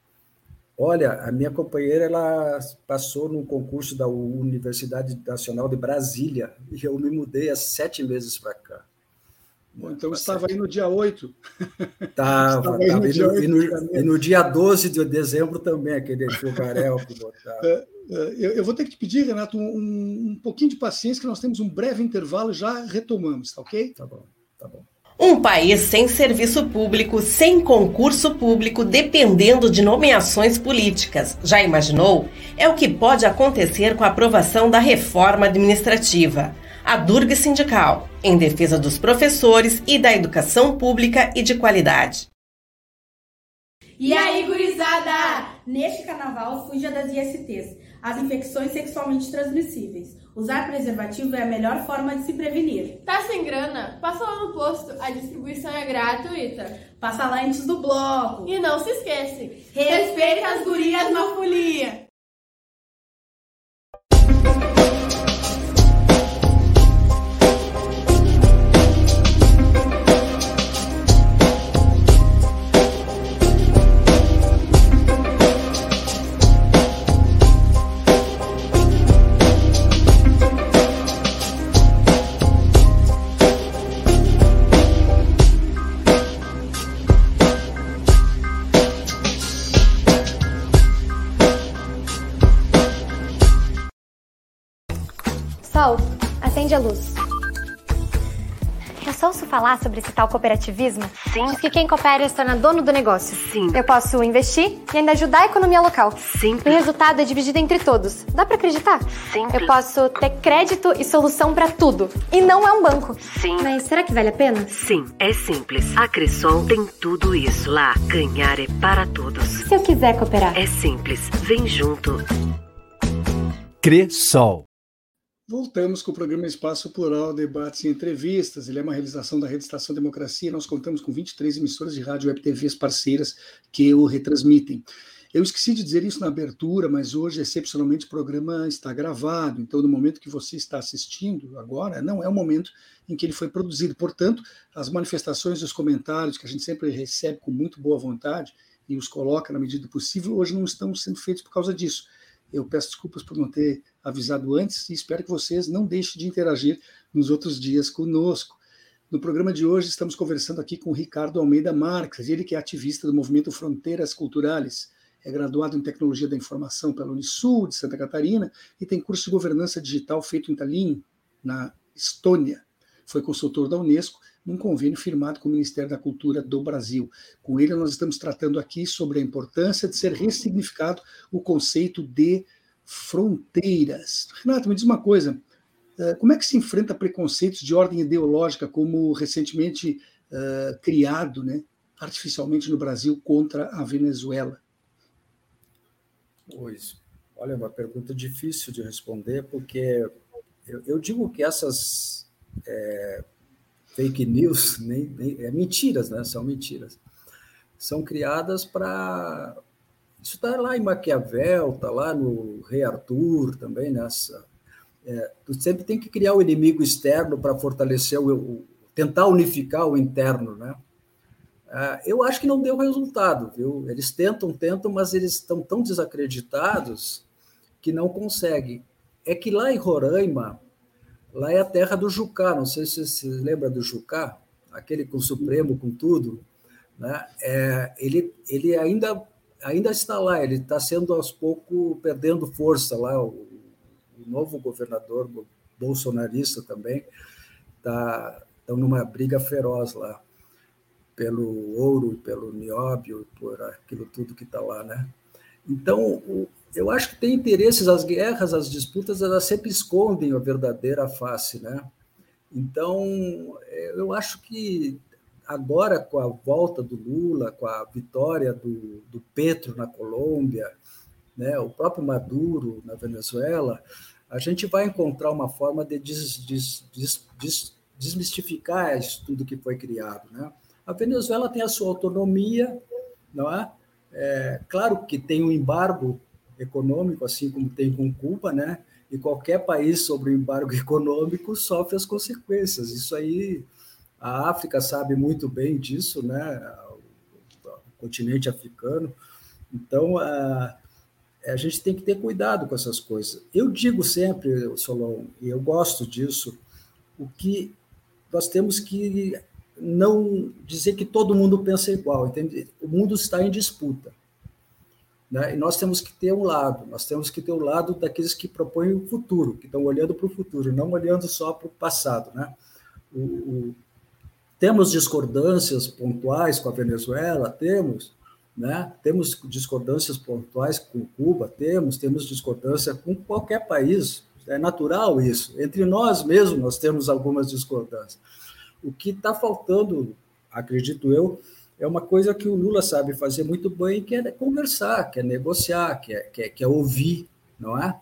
Olha, a minha companheira ela passou no concurso da Universidade Nacional de Brasília, e eu me mudei há 7 meses para cá. Bom, então estava aí no dia 8. Estava. E no dia 12 de dezembro também, aquele fogaréu que botava. Eu vou ter que te pedir, Renato, um pouquinho de paciência, que nós temos um breve intervalo e já retomamos, tá ok? Tá bom. Um país sem serviço público, sem concurso público, dependendo de nomeações políticas. Já imaginou? É o que pode acontecer com a aprovação da reforma administrativa. A Durga Sindical, em defesa dos professores e da educação pública e de qualidade. E aí, gurizada! Neste carnaval, fuja das ISTs, as infecções sexualmente transmissíveis. Usar preservativo é a melhor forma de se prevenir. Tá sem grana? Passa lá no posto, a distribuição é gratuita. Passa lá antes do bloco. E não se esquece, respeita as gurias na folia. Sol, acende a luz. Eu só ouço falar sobre esse tal cooperativismo. Sim. Diz que quem coopera se torna dono do negócio. Sim. Eu posso investir e ainda ajudar a economia local. Sim. O resultado é dividido entre todos. Dá pra acreditar? Sim. Eu posso ter crédito e solução pra tudo. E não é um banco. Sim. Mas será que vale a pena? Sim, é simples. A Cresol tem tudo isso lá. Ganhar é para todos. Se eu quiser cooperar. É simples. Vem junto. Cresol. Voltamos com o programa Espaço Plural, debates e entrevistas. Ele é uma realização da Rede Estação Democracia e nós contamos com 23 emissoras de rádio e web TVs parceiras que o retransmitem. Eu esqueci de dizer isso na abertura, mas hoje, excepcionalmente, o programa está gravado. Então, no momento que você está assistindo agora, não é o momento em que ele foi produzido. Portanto, as manifestações e os comentários que a gente sempre recebe com muito boa vontade e os coloca na medida do possível, hoje não estão sendo feitos por causa disso. Eu peço desculpas por não ter avisado antes e espero que vocês não deixem de interagir nos outros dias conosco. No programa de hoje estamos conversando aqui com Ricardo Almeida Marx, ele que é ativista do movimento Fronteiras Culturais, é graduado em Tecnologia da Informação pela Unisul de Santa Catarina e tem curso de Governança Digital feito em Tallinn, na Estônia. foi consultor da Unesco num convênio firmado com o Ministério da Cultura do Brasil. Com ele, nós estamos tratando aqui sobre a importância de ser ressignificado o conceito de fronteiras. Renato, me diz uma coisa, como é que se enfrenta preconceitos de ordem ideológica, como recentemente criado, né, artificialmente no Brasil contra a Venezuela? Pois, olha, é uma pergunta difícil de responder, porque eu digo que essas fake news, mentiras, né? São mentiras. São criadas para... Isso está lá em Maquiavel, está lá no Rei Arthur também, nessa... tu sempre tem que criar o inimigo externo para fortalecer, tentar unificar o interno, né? Eu acho que não deu resultado, viu? Eles tentam, mas eles estão tão desacreditados que não conseguem. É que lá em Roraima, lá é a terra do Jucá, não sei se você lembra do Jucá, aquele com o Supremo, com tudo, né? Ele ainda está lá, ele está sendo aos poucos perdendo força lá, o novo governador bolsonarista também, estão numa briga feroz lá, pelo ouro, pelo nióbio, por aquilo tudo que está lá, né? Então, eu acho que tem interesses, as guerras, as disputas, elas sempre escondem a verdadeira face, né? Então, eu acho que agora, com a volta do Lula, com a vitória do Petro na Colômbia, né, o próprio Maduro na Venezuela, a gente vai encontrar uma forma de desmistificar isso tudo que foi criado, né? A Venezuela tem a sua autonomia, não é? Claro que tem um embargo econômico, assim como tem com Cuba, né? E qualquer país sobre o embargo econômico sofre as consequências. Isso aí, a África sabe muito bem disso, né? O continente africano. Então, a gente tem que ter cuidado com essas coisas. Eu digo sempre, Solon, e eu gosto disso, o que nós temos que... não dizer que todo mundo pensa igual, entende? O mundo está em disputa, né? E nós temos que ter um lado, daqueles que propõem o futuro, que estão olhando para o futuro, não olhando só para o passado, né? Temos discordâncias pontuais com a Venezuela, temos, né? Temos discordâncias pontuais com Cuba, temos discordância com qualquer país, é natural isso, entre nós mesmos nós temos algumas discordâncias. O que está faltando, acredito eu, é uma coisa que o Lula sabe fazer muito bem, que é conversar, que é negociar, que é ouvir, não é?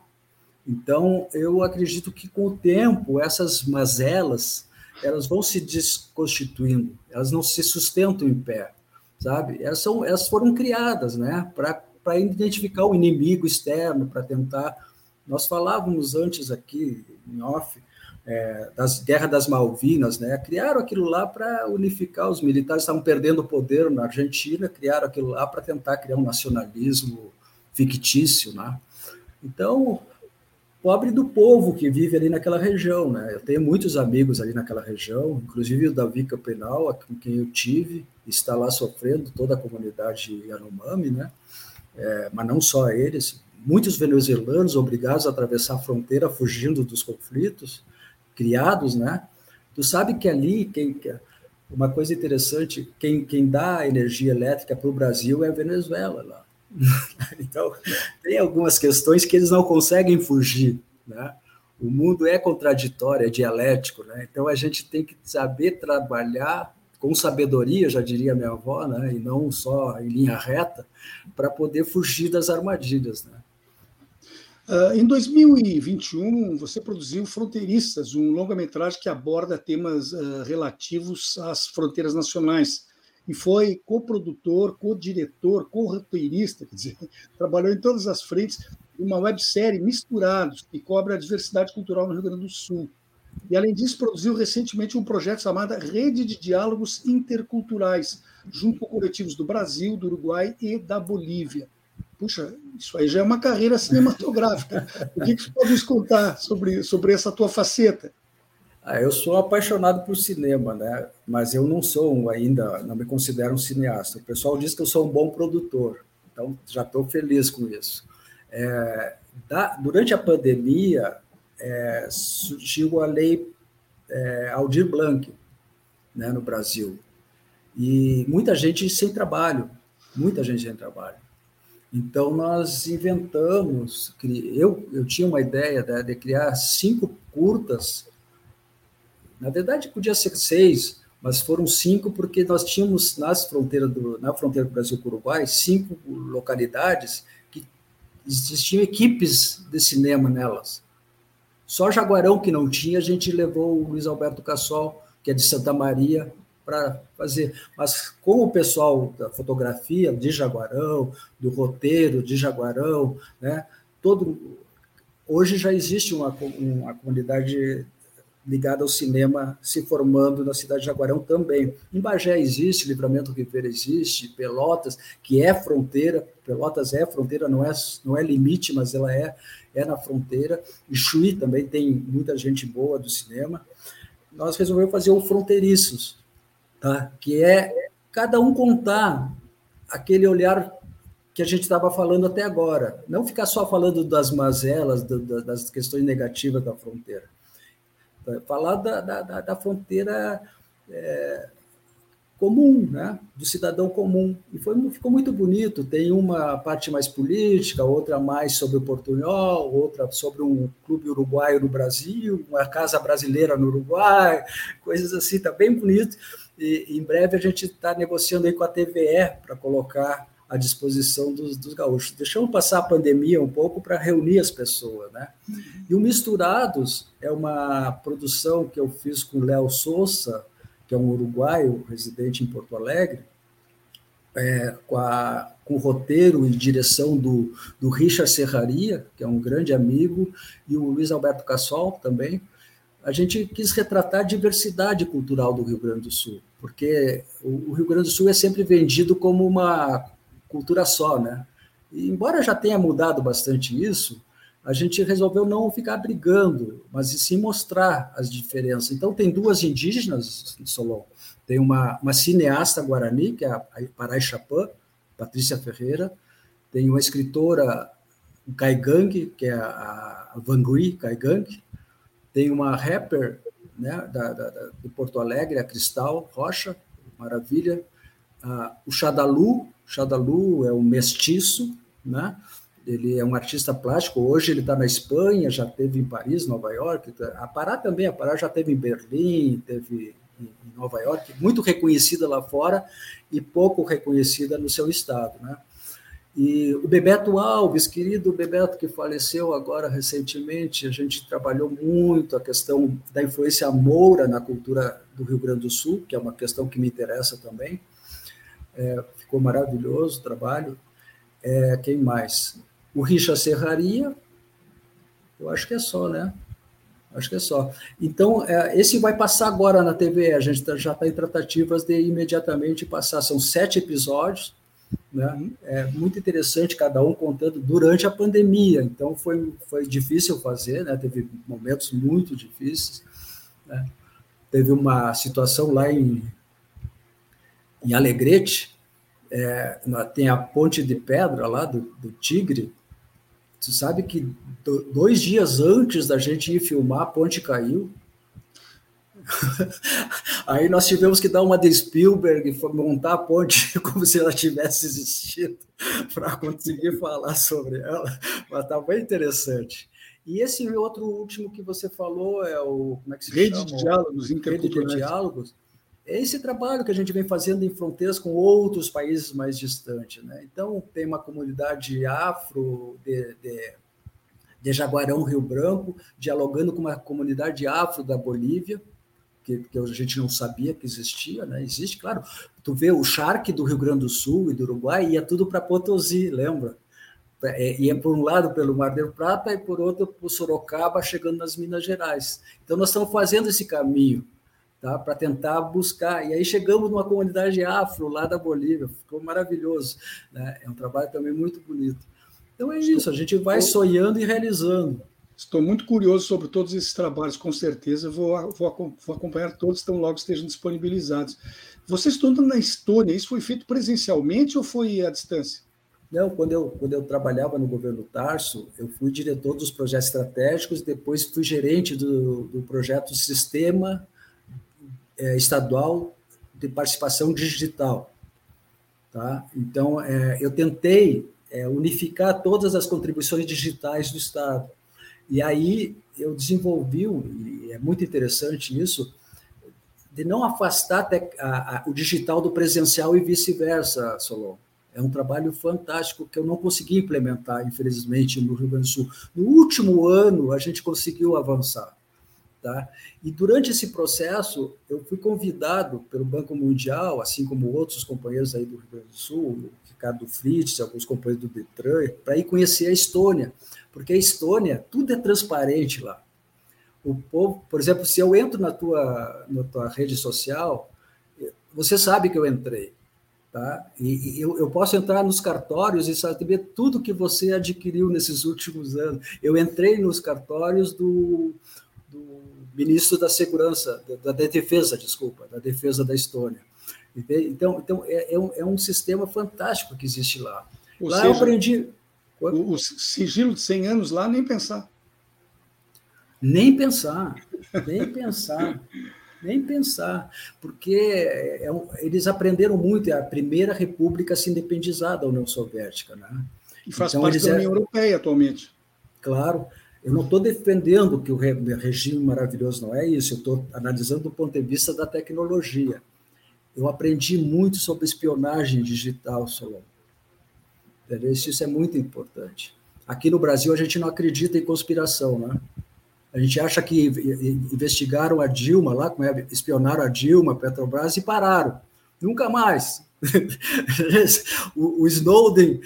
Então, eu acredito que, com o tempo, essas mazelas elas vão se desconstituindo, elas não se sustentam em pé, sabe? Elas foram criadas, né, para identificar o inimigo externo, para tentar... Nós falávamos antes aqui, em off, das Guerra das Malvinas, né? Criaram aquilo lá para unificar, os militares estavam perdendo o poder na Argentina, criaram aquilo lá para tentar criar um nacionalismo fictício, né? Então, pobre do povo que vive ali naquela região, né? Eu tenho muitos amigos ali naquela região, inclusive o Davi Campenal, com quem eu tive, está lá sofrendo, toda a comunidade Yanomami, né? Mas não só eles, muitos venezuelanos obrigados a atravessar a fronteira fugindo dos conflitos criados, né? Tu sabe que ali, uma coisa interessante, quem dá energia elétrica para o Brasil é a Venezuela lá. Então, tem algumas questões que eles não conseguem fugir, né? O mundo é contraditório, é dialético, né? Então, a gente tem que saber trabalhar com sabedoria, já diria minha avó, né? E não só em linha reta, para poder fugir das armadilhas, né? Em 2021, você produziu Fronteiristas, um longa-metragem que aborda temas relativos às fronteiras nacionais, e foi coprodutor, co-diretor, co-roteirista, quer dizer, trabalhou em todas as frentes, uma websérie Misturados, que cobre a diversidade cultural no Rio Grande do Sul. E, além disso, produziu recentemente um projeto chamado Rede de Diálogos Interculturais, junto com coletivos do Brasil, do Uruguai e da Bolívia. Puxa, isso aí já é uma carreira cinematográfica. O que você pode nos contar sobre essa tua faceta? Eu sou apaixonado por cinema, né? Mas eu não sou ainda, não me considero um cineasta. O pessoal diz que eu sou um bom produtor, então já estou feliz com isso. Durante a pandemia, surgiu a lei Aldir Blanc, né, no Brasil. E muita gente sem trabalho, muita gente sem trabalho. Então, nós inventamos... Eu tinha uma ideia de criar 5 curtas. Na verdade, podia ser 6, mas foram 5, porque nós tínhamos, na fronteira do Brasil com o Uruguai, 5 localidades que existiam equipes de cinema nelas. Só Jaguarão que não tinha, a gente levou o Luiz Alberto Cassol, que é de Santa Maria, para fazer, mas com o pessoal da fotografia de Jaguarão, do roteiro de Jaguarão, né, hoje já existe uma comunidade ligada ao cinema se formando na cidade de Jaguarão também. Em Bagé existe, Livramento, Rivera existe, Pelotas, que é fronteira, Pelotas é fronteira, não é limite, mas ela é na fronteira, e Chuí também tem muita gente boa do cinema. Nós resolvemos fazer o Fronteiriços, tá? Que é cada um contar aquele olhar que a gente estava falando até agora, não ficar só falando das mazelas, das questões negativas da fronteira, falar da fronteira comum, né? Do cidadão comum. E ficou muito bonito, tem uma parte mais política, outra mais sobre o Portunhol, outra sobre um clube uruguaio no Brasil, uma casa brasileira no Uruguai, coisas assim, está bem bonito. E em breve a gente está negociando aí com a TVE para colocar à disposição dos gaúchos. Deixamos passar a pandemia um pouco para reunir as pessoas, né? E o Misturados é uma produção que eu fiz com o Léo Sousa, que é um uruguaio residente em Porto Alegre, com roteiro e direção do Richard Serraria, que é um grande amigo, e o Luiz Alberto Cassol também. A gente quis retratar a diversidade cultural do Rio Grande do Sul, porque o Rio Grande do Sul é sempre vendido como uma cultura só, né? E, embora já tenha mudado bastante isso, a gente resolveu não ficar brigando, mas sim mostrar as diferenças. Então, tem 2 indígenas em Solon. Tem uma cineasta guarani, que é a Paraixapã, Patrícia Ferreira. Tem uma escritora caigangue, que é a Vangui Caigangue. Tem uma rapper, né, de Porto Alegre, a Cristal Rocha, maravilha. O Xadalu é um mestiço, né? Ele é um artista plástico, hoje ele está na Espanha, já esteve em Paris, Nova York, a Pará também, a Pará já esteve em Berlim, esteve em Nova York, muito reconhecida lá fora e pouco reconhecida no seu estado, né? E o Bebeto Alves, querido Bebeto, que faleceu agora recentemente, a gente trabalhou muito a questão da influência moura na cultura do Rio Grande do Sul, que é uma questão que me interessa também. Ficou maravilhoso o trabalho. Quem mais? O Richa Serraria, eu acho que é só, né? Acho que é só. Então, esse vai passar agora na TV, a gente já está em tratativas de imediatamente passar, são 7 episódios, né? É muito interessante, cada um contando durante a pandemia, então foi difícil fazer, né? Teve momentos muito difíceis, né? Teve uma situação lá em Alegrete, tem a ponte de pedra lá do Tigre. Você sabe que 2 dias antes da gente ir filmar, a ponte caiu. Aí nós tivemos que dar uma de Spielberg e montar a ponte como se ela tivesse existido para conseguir falar sobre ela, mas está bem interessante. E esse outro último que você falou é o... Como é que se chama? Rede de Diálogos. Rede de Diálogos. É esse trabalho que a gente vem fazendo em fronteiras com outros países mais distantes, né? Então, tem uma comunidade afro de Jaguarão, Rio Branco, dialogando com uma comunidade afro da Bolívia, que a gente não sabia que existia, né? Existe, claro. Tu vê o charque do Rio Grande do Sul e do Uruguai, ia tudo para Potosí, lembra? Ia por um lado pelo Mar del Plata e por outro por Sorocaba, chegando nas Minas Gerais. Então, nós estamos fazendo esse caminho, tá? Para tentar buscar. E aí chegamos numa comunidade afro lá da Bolívia, ficou maravilhoso, né? É um trabalho também muito bonito. Então, é isso, a gente vai sonhando e realizando. Estou muito curioso sobre todos esses trabalhos, com certeza. Vou acompanhar todos, tão logo estejam disponibilizados. Vocês estão na Estônia, isso foi feito presencialmente ou foi à distância? Não, quando eu trabalhava no governo Tarso, eu fui diretor dos projetos estratégicos, depois fui gerente do projeto Sistema Estadual de Participação Digital. Tá? Então, eu tentei unificar todas as contribuições digitais do Estado. E aí eu desenvolvi, e é muito interessante isso, de não afastar o digital do presencial e vice-versa, Solon. É um trabalho fantástico que eu não consegui implementar, infelizmente, no Rio Grande do Sul. No último ano, a gente conseguiu avançar. Tá? E durante esse processo, eu fui convidado pelo Banco Mundial, assim como outros companheiros aí do Rio Grande do Sul, o Ricardo Fritz, alguns companheiros do Detran, para ir conhecer a Estônia, porque a Estônia, tudo é transparente lá. O povo, por exemplo, se eu entro na tua rede social, você sabe que eu entrei. Tá? E eu posso entrar nos cartórios e saber tudo que você adquiriu nesses últimos anos. Eu entrei nos cartórios do ministro da Segurança, da Defesa, desculpa, da Defesa da Estônia. Então é um sistema fantástico que existe lá. Lá eu aprendi... O sigilo de 100 anos lá, nem pensar. Nem pensar, porque eles aprenderam muito, é a primeira república a se independizar da União Soviética. Né? E faz parte da União Europeia atualmente. Claro, eu não estou defendendo que o regime maravilhoso não é isso, eu estou analisando do ponto de vista da tecnologia. Eu aprendi muito sobre espionagem digital, Solon. Isso é muito importante. Aqui no Brasil a gente não acredita em conspiração, né? A gente acha que investigaram a Dilma lá, espionaram a Dilma, Petrobras, e pararam. Nunca mais. O Snowden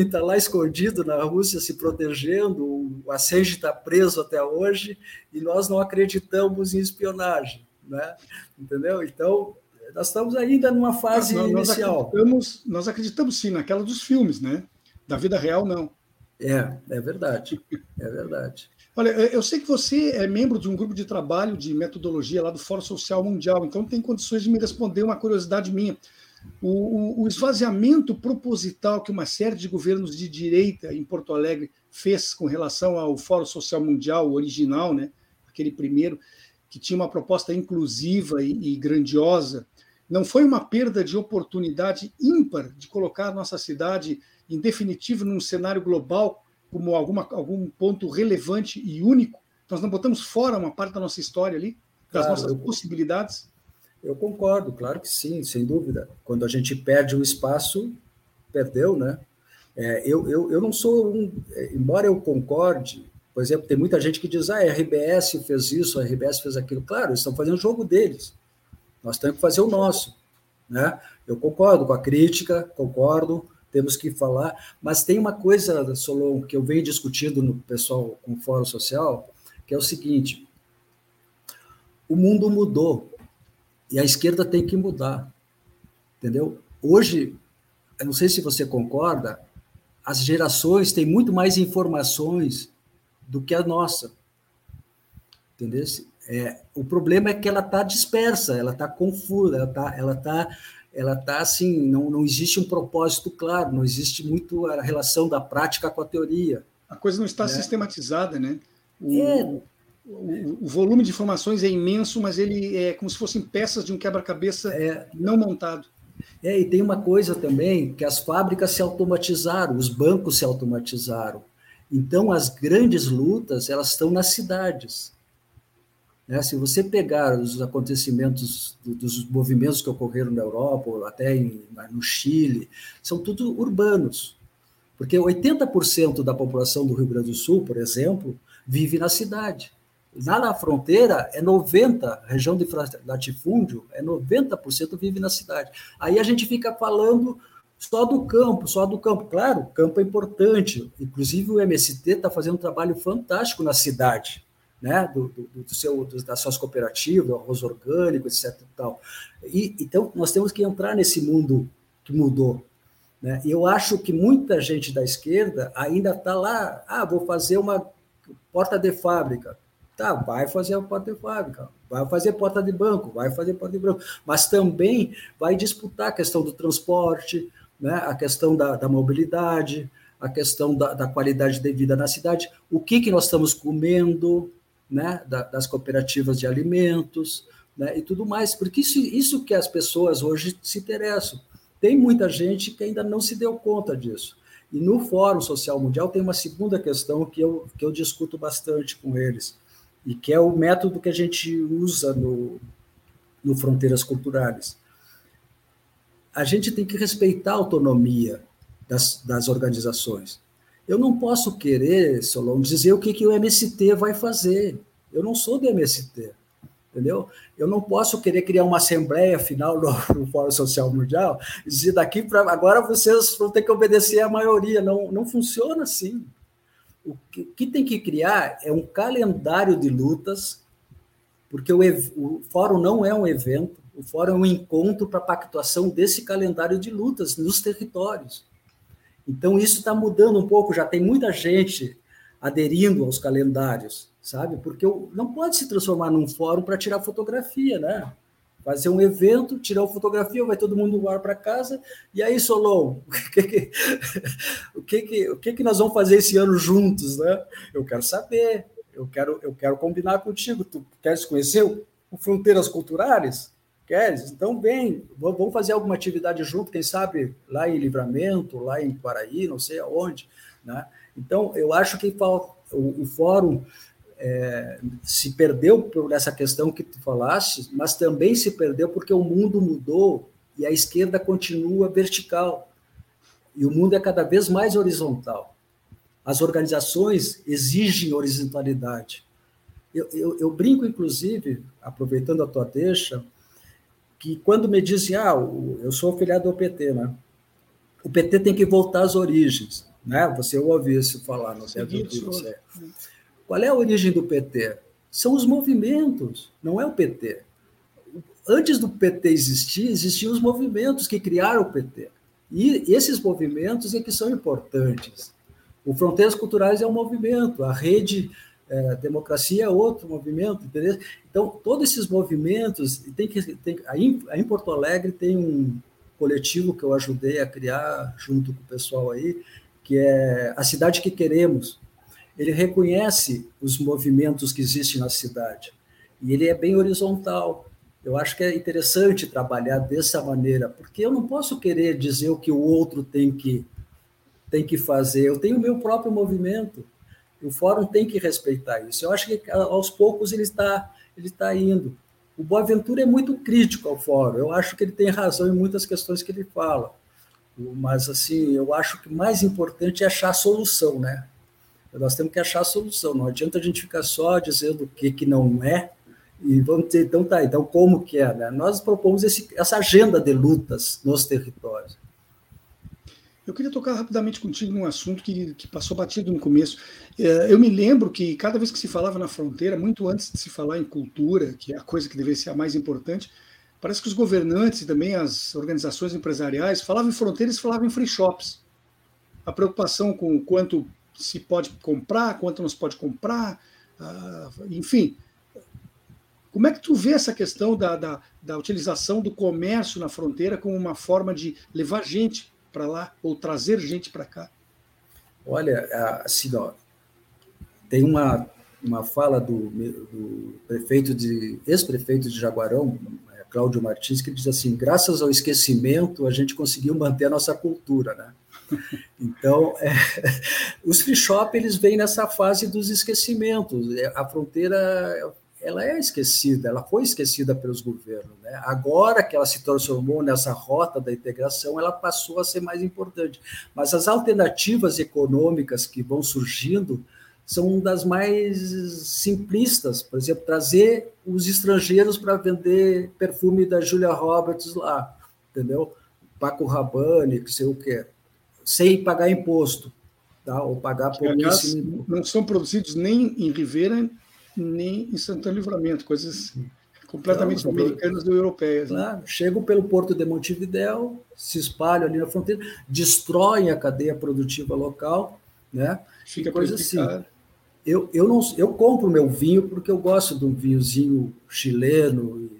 está lá escondido na Rússia, se protegendo, o Assange está preso até hoje, e nós não acreditamos em espionagem. Né? Entendeu? Então, nós estamos ainda numa fase inicial. Nós acreditamos, sim, naquela dos filmes, né? Da vida real, não. É verdade. Olha, eu sei que você é membro de um grupo de trabalho de metodologia lá do Fórum Social Mundial, então tem condições de me responder uma curiosidade minha. O esvaziamento proposital que uma série de governos de direita em Porto Alegre fez com relação ao Fórum Social Mundial original, né, aquele primeiro, que tinha uma proposta inclusiva e grandiosa, não foi uma perda de oportunidade ímpar de colocar a nossa cidade, em definitivo, num cenário global como algum ponto relevante e único? Nós não botamos fora uma parte da nossa história ali, das nossas possibilidades? Eu concordo, claro que sim, sem dúvida. Quando a gente perde o espaço, perdeu, né? Eu não sou um... Embora eu concorde, por exemplo, tem muita gente que diz a RBS fez isso, a RBS fez aquilo. Claro, eles estão fazendo o jogo deles. Nós temos que fazer o nosso. Né? Eu concordo com a crítica, concordo... Temos que falar, mas tem uma coisa, Solon, que eu venho discutindo no pessoal com o Fórum Social, que é o seguinte: o mundo mudou e a esquerda tem que mudar, entendeu? Hoje, eu não sei se você concorda, as gerações têm muito mais informações do que a nossa, entendeu? O problema é que ela está dispersa, ela está confusa, ela está assim, não existe um propósito claro, não existe muito a relação da prática com a teoria. A coisa não está sistematizada, né? O volume de informações é imenso, mas ele é como se fossem peças de um quebra-cabeça não montado. E tem uma coisa também, que as fábricas se automatizaram, os bancos se automatizaram. Então, as grandes lutas, elas estão nas cidades. Né? Se você pegar os acontecimentos dos movimentos que ocorreram na Europa, ou até no Chile, são tudo urbanos, porque 80% da população do Rio Grande do Sul, por exemplo, vive na cidade. Lá na fronteira, região de latifúndio, 90% vive na cidade. Aí a gente fica falando só do campo. Claro, o campo é importante, inclusive o MST está fazendo um trabalho fantástico na cidade, né, das suas cooperativas, arroz orgânico, etc. Tal. Então, nós temos que entrar nesse mundo que mudou. Né? E eu acho que muita gente da esquerda ainda está lá, vou fazer uma porta de fábrica. Tá, vai fazer a porta de fábrica, vai fazer porta de banco, mas também vai disputar a questão do transporte, né? A questão da mobilidade, a questão da qualidade de vida na cidade, o que nós estamos comendo, né? Das cooperativas de alimentos, né? E tudo mais, porque isso que as pessoas hoje se interessam. Tem muita gente que ainda não se deu conta disso. E no Fórum Social Mundial tem uma segunda questão que eu discuto bastante com eles, e que é o método que a gente usa no Fronteiras Culturais. A gente tem que respeitar a autonomia das organizações. Eu não posso querer, Solon, dizer o que o MST vai fazer. Eu não sou do MST, entendeu? Eu não posso querer criar uma assembleia final no Fórum Social Mundial e dizer daqui para agora vocês vão ter que obedecer à maioria. Não, não funciona assim. O que tem que criar é um calendário de lutas, porque o Fórum não é um evento, o Fórum é um encontro para a pactuação desse calendário de lutas nos territórios. Então, isso está mudando um pouco, já tem muita gente aderindo aos calendários, sabe? Porque não pode se transformar num fórum para tirar fotografia, né? Fazer um evento, tirar uma fotografia, vai todo mundo voar para casa, e aí, Solon, o que nós vamos fazer esse ano juntos, né? Eu quero saber, eu quero combinar contigo, tu queres conhecer o Fronteiras Culturais? Queres? Então, vem, vamos fazer alguma atividade junto, quem sabe lá em Livramento, lá em Guarani, não sei aonde, né? Então, eu acho que o fórum se perdeu por essa questão que tu falaste, mas também se perdeu porque o mundo mudou e a esquerda continua vertical. E o mundo é cada vez mais horizontal. As organizações exigem horizontalidade. Eu brinco, inclusive, aproveitando a tua deixa, que quando me dizem, eu sou filiado ao PT, né? O PT tem que voltar às origens, né? Você ouve isso falar, não sei o que é. Qual é a origem do PT? São os movimentos, não é o PT. Antes do PT existir, existiam os movimentos que criaram o PT. E esses movimentos é que são importantes. O Fronteiras Culturais é um movimento, a Rede Democracia é outro movimento, entendeu? Então, todos esses movimentos... Aí em Porto Alegre tem um coletivo que eu ajudei a criar junto com o pessoal aí, que é A Cidade que Queremos. Ele reconhece os movimentos que existem na cidade e ele é bem horizontal. Eu acho que é interessante trabalhar dessa maneira, porque eu não posso querer dizer o que o outro tem que fazer. Eu tenho o meu próprio movimento. O fórum tem que respeitar isso. Eu acho que, aos poucos, ele está indo. O Boaventura é muito crítico ao fórum. Eu acho que ele tem razão em muitas questões que ele fala. Mas, assim, eu acho que o mais importante é achar a solução, né? Nós temos que achar a solução. Não adianta a gente ficar só dizendo o que não é e vamos dizer, então tá, então como que é, né? Nós propomos essa agenda de lutas nos territórios. Eu queria tocar rapidamente contigo num assunto que passou batido no começo. Eu me lembro que cada vez que se falava na fronteira, muito antes de se falar em cultura, que é a coisa que deveria ser a mais importante, parece que os governantes e também as organizações empresariais falavam em fronteiras e falavam em free shops. A preocupação com o quanto se pode comprar, quanto não se pode comprar, enfim. Como é que tu vê essa questão da utilização do comércio na fronteira como uma forma de levar gente para lá ou trazer gente para cá? Olha, assim, tem uma fala do ex-prefeito de Jaguarão, Cláudio Martins, que diz assim, graças ao esquecimento a gente conseguiu manter a nossa cultura, né? Então, os free shop, eles vêm nessa fase dos esquecimentos. A fronteira, ela é esquecida, ela foi esquecida pelos governos, né? Agora que ela se transformou nessa rota da integração, ela passou a ser mais importante. Mas as alternativas econômicas que vão surgindo são das mais simplistas. Por exemplo, trazer os estrangeiros para vender perfume da Julia Roberts lá, entendeu? Paco Rabanne, que sei o quê. Sem pagar imposto, tá? Ou pagar pouquíssimo imposto. Não são produzidos nem em Rivera, nem em Santana do Livramento, coisas completamente americanas ou europeias. Claro, né? Chegam pelo porto de Montevidéu, se espalham ali na fronteira, destroem a cadeia produtiva local, né? Fica coisa assim. Eu compro meu vinho porque eu gosto de um vinhozinho chileno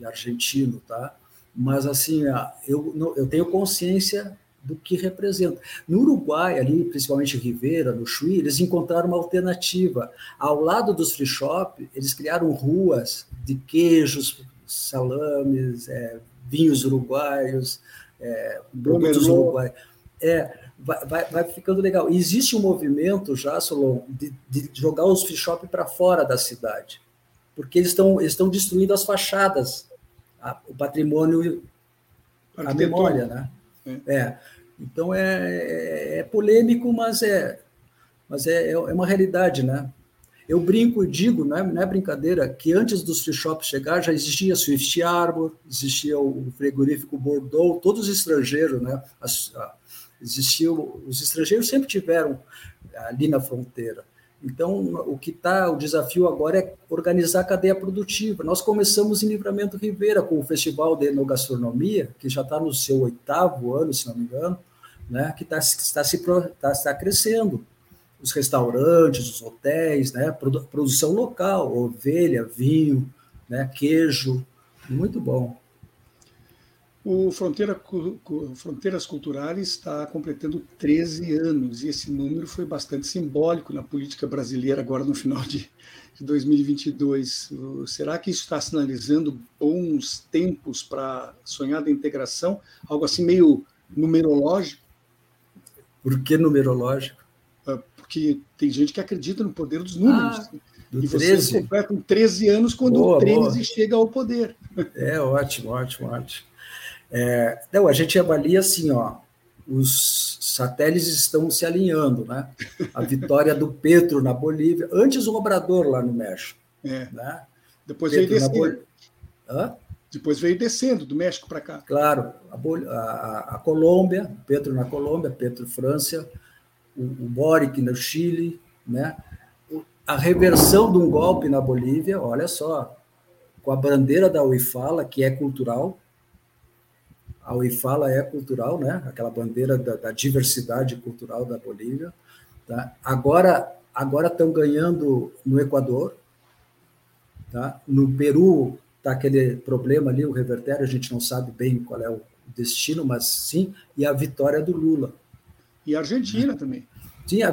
e argentino, tá? Mas assim, eu tenho consciência do que representa. No Uruguai, ali, principalmente em Rivera, no Chuí, eles encontraram uma alternativa. Ao lado dos free shop, eles criaram ruas de queijos, salames, vinhos uruguaios, produtos uruguaios. Vai ficando legal. E existe um movimento já, Solon, de jogar os free shop para fora da cidade, porque eles estão destruindo as fachadas, o patrimônio, a memória, né? Então é polêmico, mas é uma realidade, né? Eu brinco e digo, não é brincadeira, que antes dos free shops chegar já existia Swift Arbor, existia o frigorífico Bordeaux, todos os estrangeiros, né? Os estrangeiros sempre tiveram ali na fronteira. Então, o desafio agora é organizar a cadeia produtiva. Nós começamos em Livramento Rivera com o Festival de Enogastronomia, que já está no seu 8º ano, se não me engano, né, que está crescendo. Os restaurantes, os hotéis, né, produção local, ovelha, vinho, né, queijo, muito bom. O Fronteiras Culturais está completando 13 anos, e esse número foi bastante simbólico na política brasileira agora no final de 2022. Será que isso está sinalizando bons tempos para sonhada integração? Algo assim meio numerológico? Por que numerológico? Porque tem gente que acredita no poder dos números. E vocês completam 13 anos quando o 13 chega ao poder. Ótimo. Não, a gente avalia assim, os satélites estão se alinhando, né? A vitória do Petro na Bolívia, antes o Obrador lá no México. Né? Depois Petro veio descendo. Depois veio descendo do México para cá. Claro, a Colômbia, Petro na Colômbia, Petro França, o Boric no Chile, né? A reversão de um golpe na Bolívia, olha só, com a bandeira da Uifala, que é cultural. A Uifala é cultural, né? Aquela bandeira da diversidade cultural da Bolívia. Tá? Agora estão ganhando no Equador. Tá? No Peru está aquele problema ali, o revertério, a gente não sabe bem qual é o destino, mas sim, e a vitória do Lula. E a Argentina também. Sim, a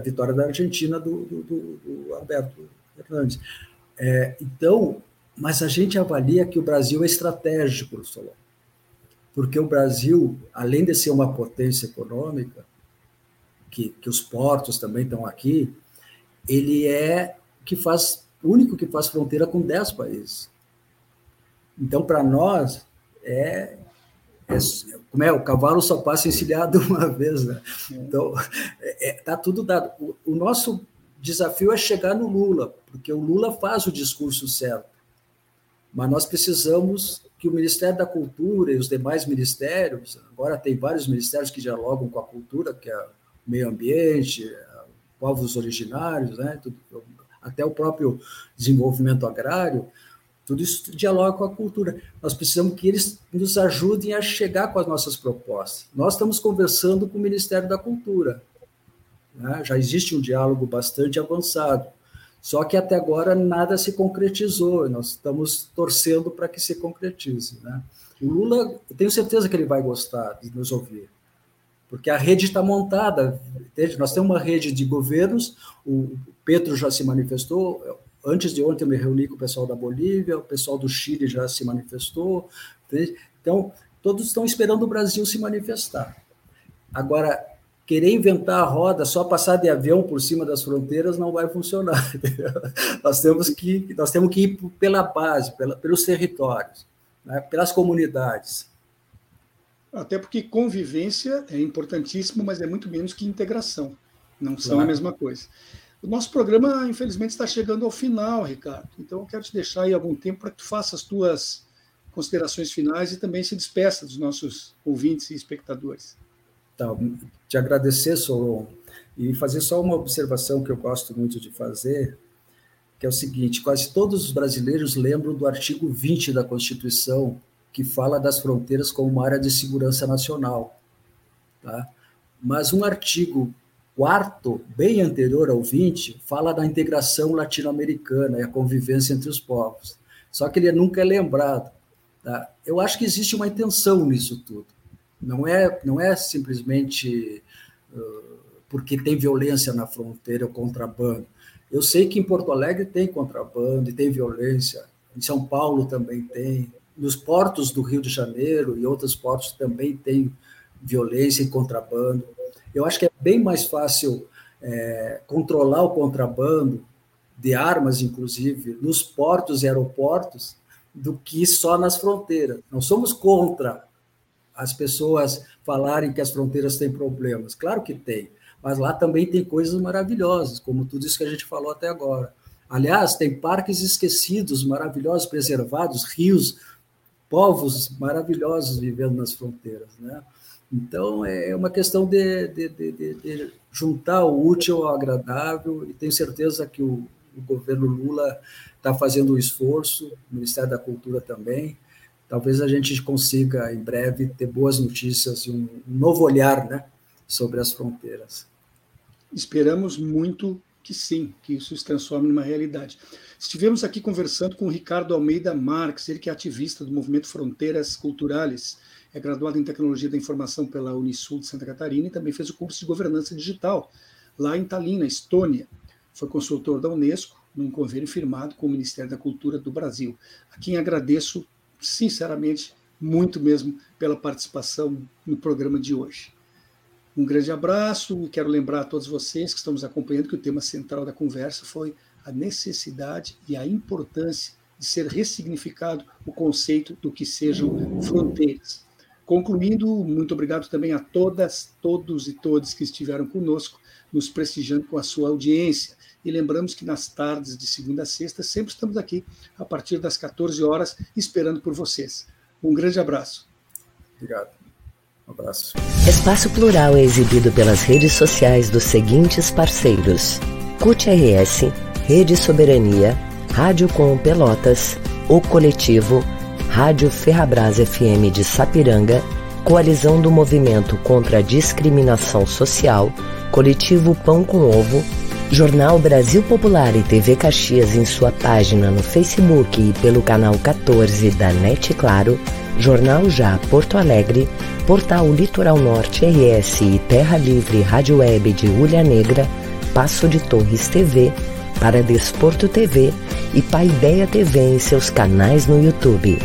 vitória da Argentina do Alberto Fernandes. Então, mas a gente avalia que o Brasil é estratégico, Solon. Porque o Brasil, além de ser uma potência econômica, que os portos também estão aqui, ele é o único que faz fronteira com 10 países. Então, para nós, o cavalo só passa encilhado uma vez, né? Então, está tudo dado. O nosso desafio é chegar no Lula, porque o Lula faz o discurso certo, mas nós precisamos que o Ministério da Cultura e os demais ministérios, agora tem vários ministérios que dialogam com a cultura, que é meio ambiente, povos originários, né? Até o próprio desenvolvimento agrário, tudo isso dialoga com a cultura. Nós precisamos que eles nos ajudem a chegar com as nossas propostas. Nós estamos conversando com o Ministério da Cultura, né? Já existe um diálogo bastante avançado, só que até agora nada se concretizou, nós estamos torcendo para que se concretize. Né? O Lula, eu tenho certeza que ele vai gostar de nos ouvir, porque a rede está montada, entende? Nós temos uma rede de governos, o Petro já se manifestou, antes de ontem eu me reuni com o pessoal da Bolívia, o pessoal do Chile já se manifestou, entende? Então, todos estão esperando o Brasil se manifestar. Agora, querer inventar a roda, só passar de avião por cima das fronteiras não vai funcionar. Nós temos que ir pela base, pelos territórios, né? Pelas comunidades. Até porque convivência é importantíssimo, mas é muito menos que integração. Não são a mesma coisa. O nosso programa, infelizmente, está chegando ao final, Ricardo. Então, eu quero te deixar aí algum tempo para que tu faça as tuas considerações finais e também se despeça dos nossos ouvintes e espectadores. Te agradecer, Solon, e fazer só uma observação que eu gosto muito de fazer, que é o seguinte: quase todos os brasileiros lembram do artigo 20 da Constituição, que fala das fronteiras como uma área de segurança nacional. Tá? Mas um artigo 4º, bem anterior ao 20, fala da integração latino-americana e a convivência entre os povos. Só que ele nunca é lembrado. Tá? Eu acho que existe uma intenção nisso tudo. Não é simplesmente porque tem violência na fronteira ou contrabando. Eu sei que em Porto Alegre tem contrabando e tem violência, em São Paulo também tem, nos portos do Rio de Janeiro e outros portos também tem violência e contrabando. Eu acho que é bem mais fácil controlar o contrabando de armas, inclusive, nos portos e aeroportos, do que só nas fronteiras. Não somos contra as pessoas falarem que as fronteiras têm problemas. Claro que tem, mas lá também tem coisas maravilhosas, como tudo isso que a gente falou até agora. Aliás, tem parques esquecidos, maravilhosos, preservados, rios, povos maravilhosos vivendo nas fronteiras, né? Então, é uma questão de juntar o útil ao agradável, e tenho certeza que o governo Lula está fazendo um esforço, o Ministério da Cultura também. Talvez a gente consiga, em breve, ter boas notícias e um novo olhar, né, sobre as fronteiras. Esperamos muito que sim, que isso se transforme numa realidade. Estivemos aqui conversando com o Ricardo Almeida Marx, ele que é ativista do movimento Fronteiras Culturais, é graduado em Tecnologia da Informação pela Unisul de Santa Catarina e também fez o curso de Governança Digital, lá em Tallinn, na Estônia. Foi consultor da Unesco, num convênio firmado com o Ministério da Cultura do Brasil, a quem agradeço, sinceramente, muito mesmo pela participação no programa de hoje. Um grande abraço, quero lembrar a todos vocês que estamos acompanhando que o tema central da conversa foi a necessidade e a importância de ser ressignificado o conceito do que sejam fronteiras. Concluindo, muito obrigado também a todas, todos e todas que estiveram conosco, nos prestigiando com a sua audiência. E lembramos que nas tardes de segunda a sexta, sempre estamos aqui a partir das 14 horas, esperando por vocês. Um grande abraço. Obrigado. Um abraço. Espaço Plural é exibido pelas redes sociais dos seguintes parceiros: CUT RS, Rede Soberania, Rádio Com Pelotas, O Coletivo, Rádio Ferrabras FM de Sapiranga, Coalizão do Movimento contra a Discriminação Social, Coletivo Pão com Ovo, Jornal Brasil Popular e TV Caxias em sua página no Facebook e pelo canal 14 da NET Claro, Jornal Já Porto Alegre, Portal Litoral Norte RS e Terra Livre Rádio Web de Hulha Negra, Passo de Torres TV, Paradesporto TV e Paideia TV em seus canais no YouTube.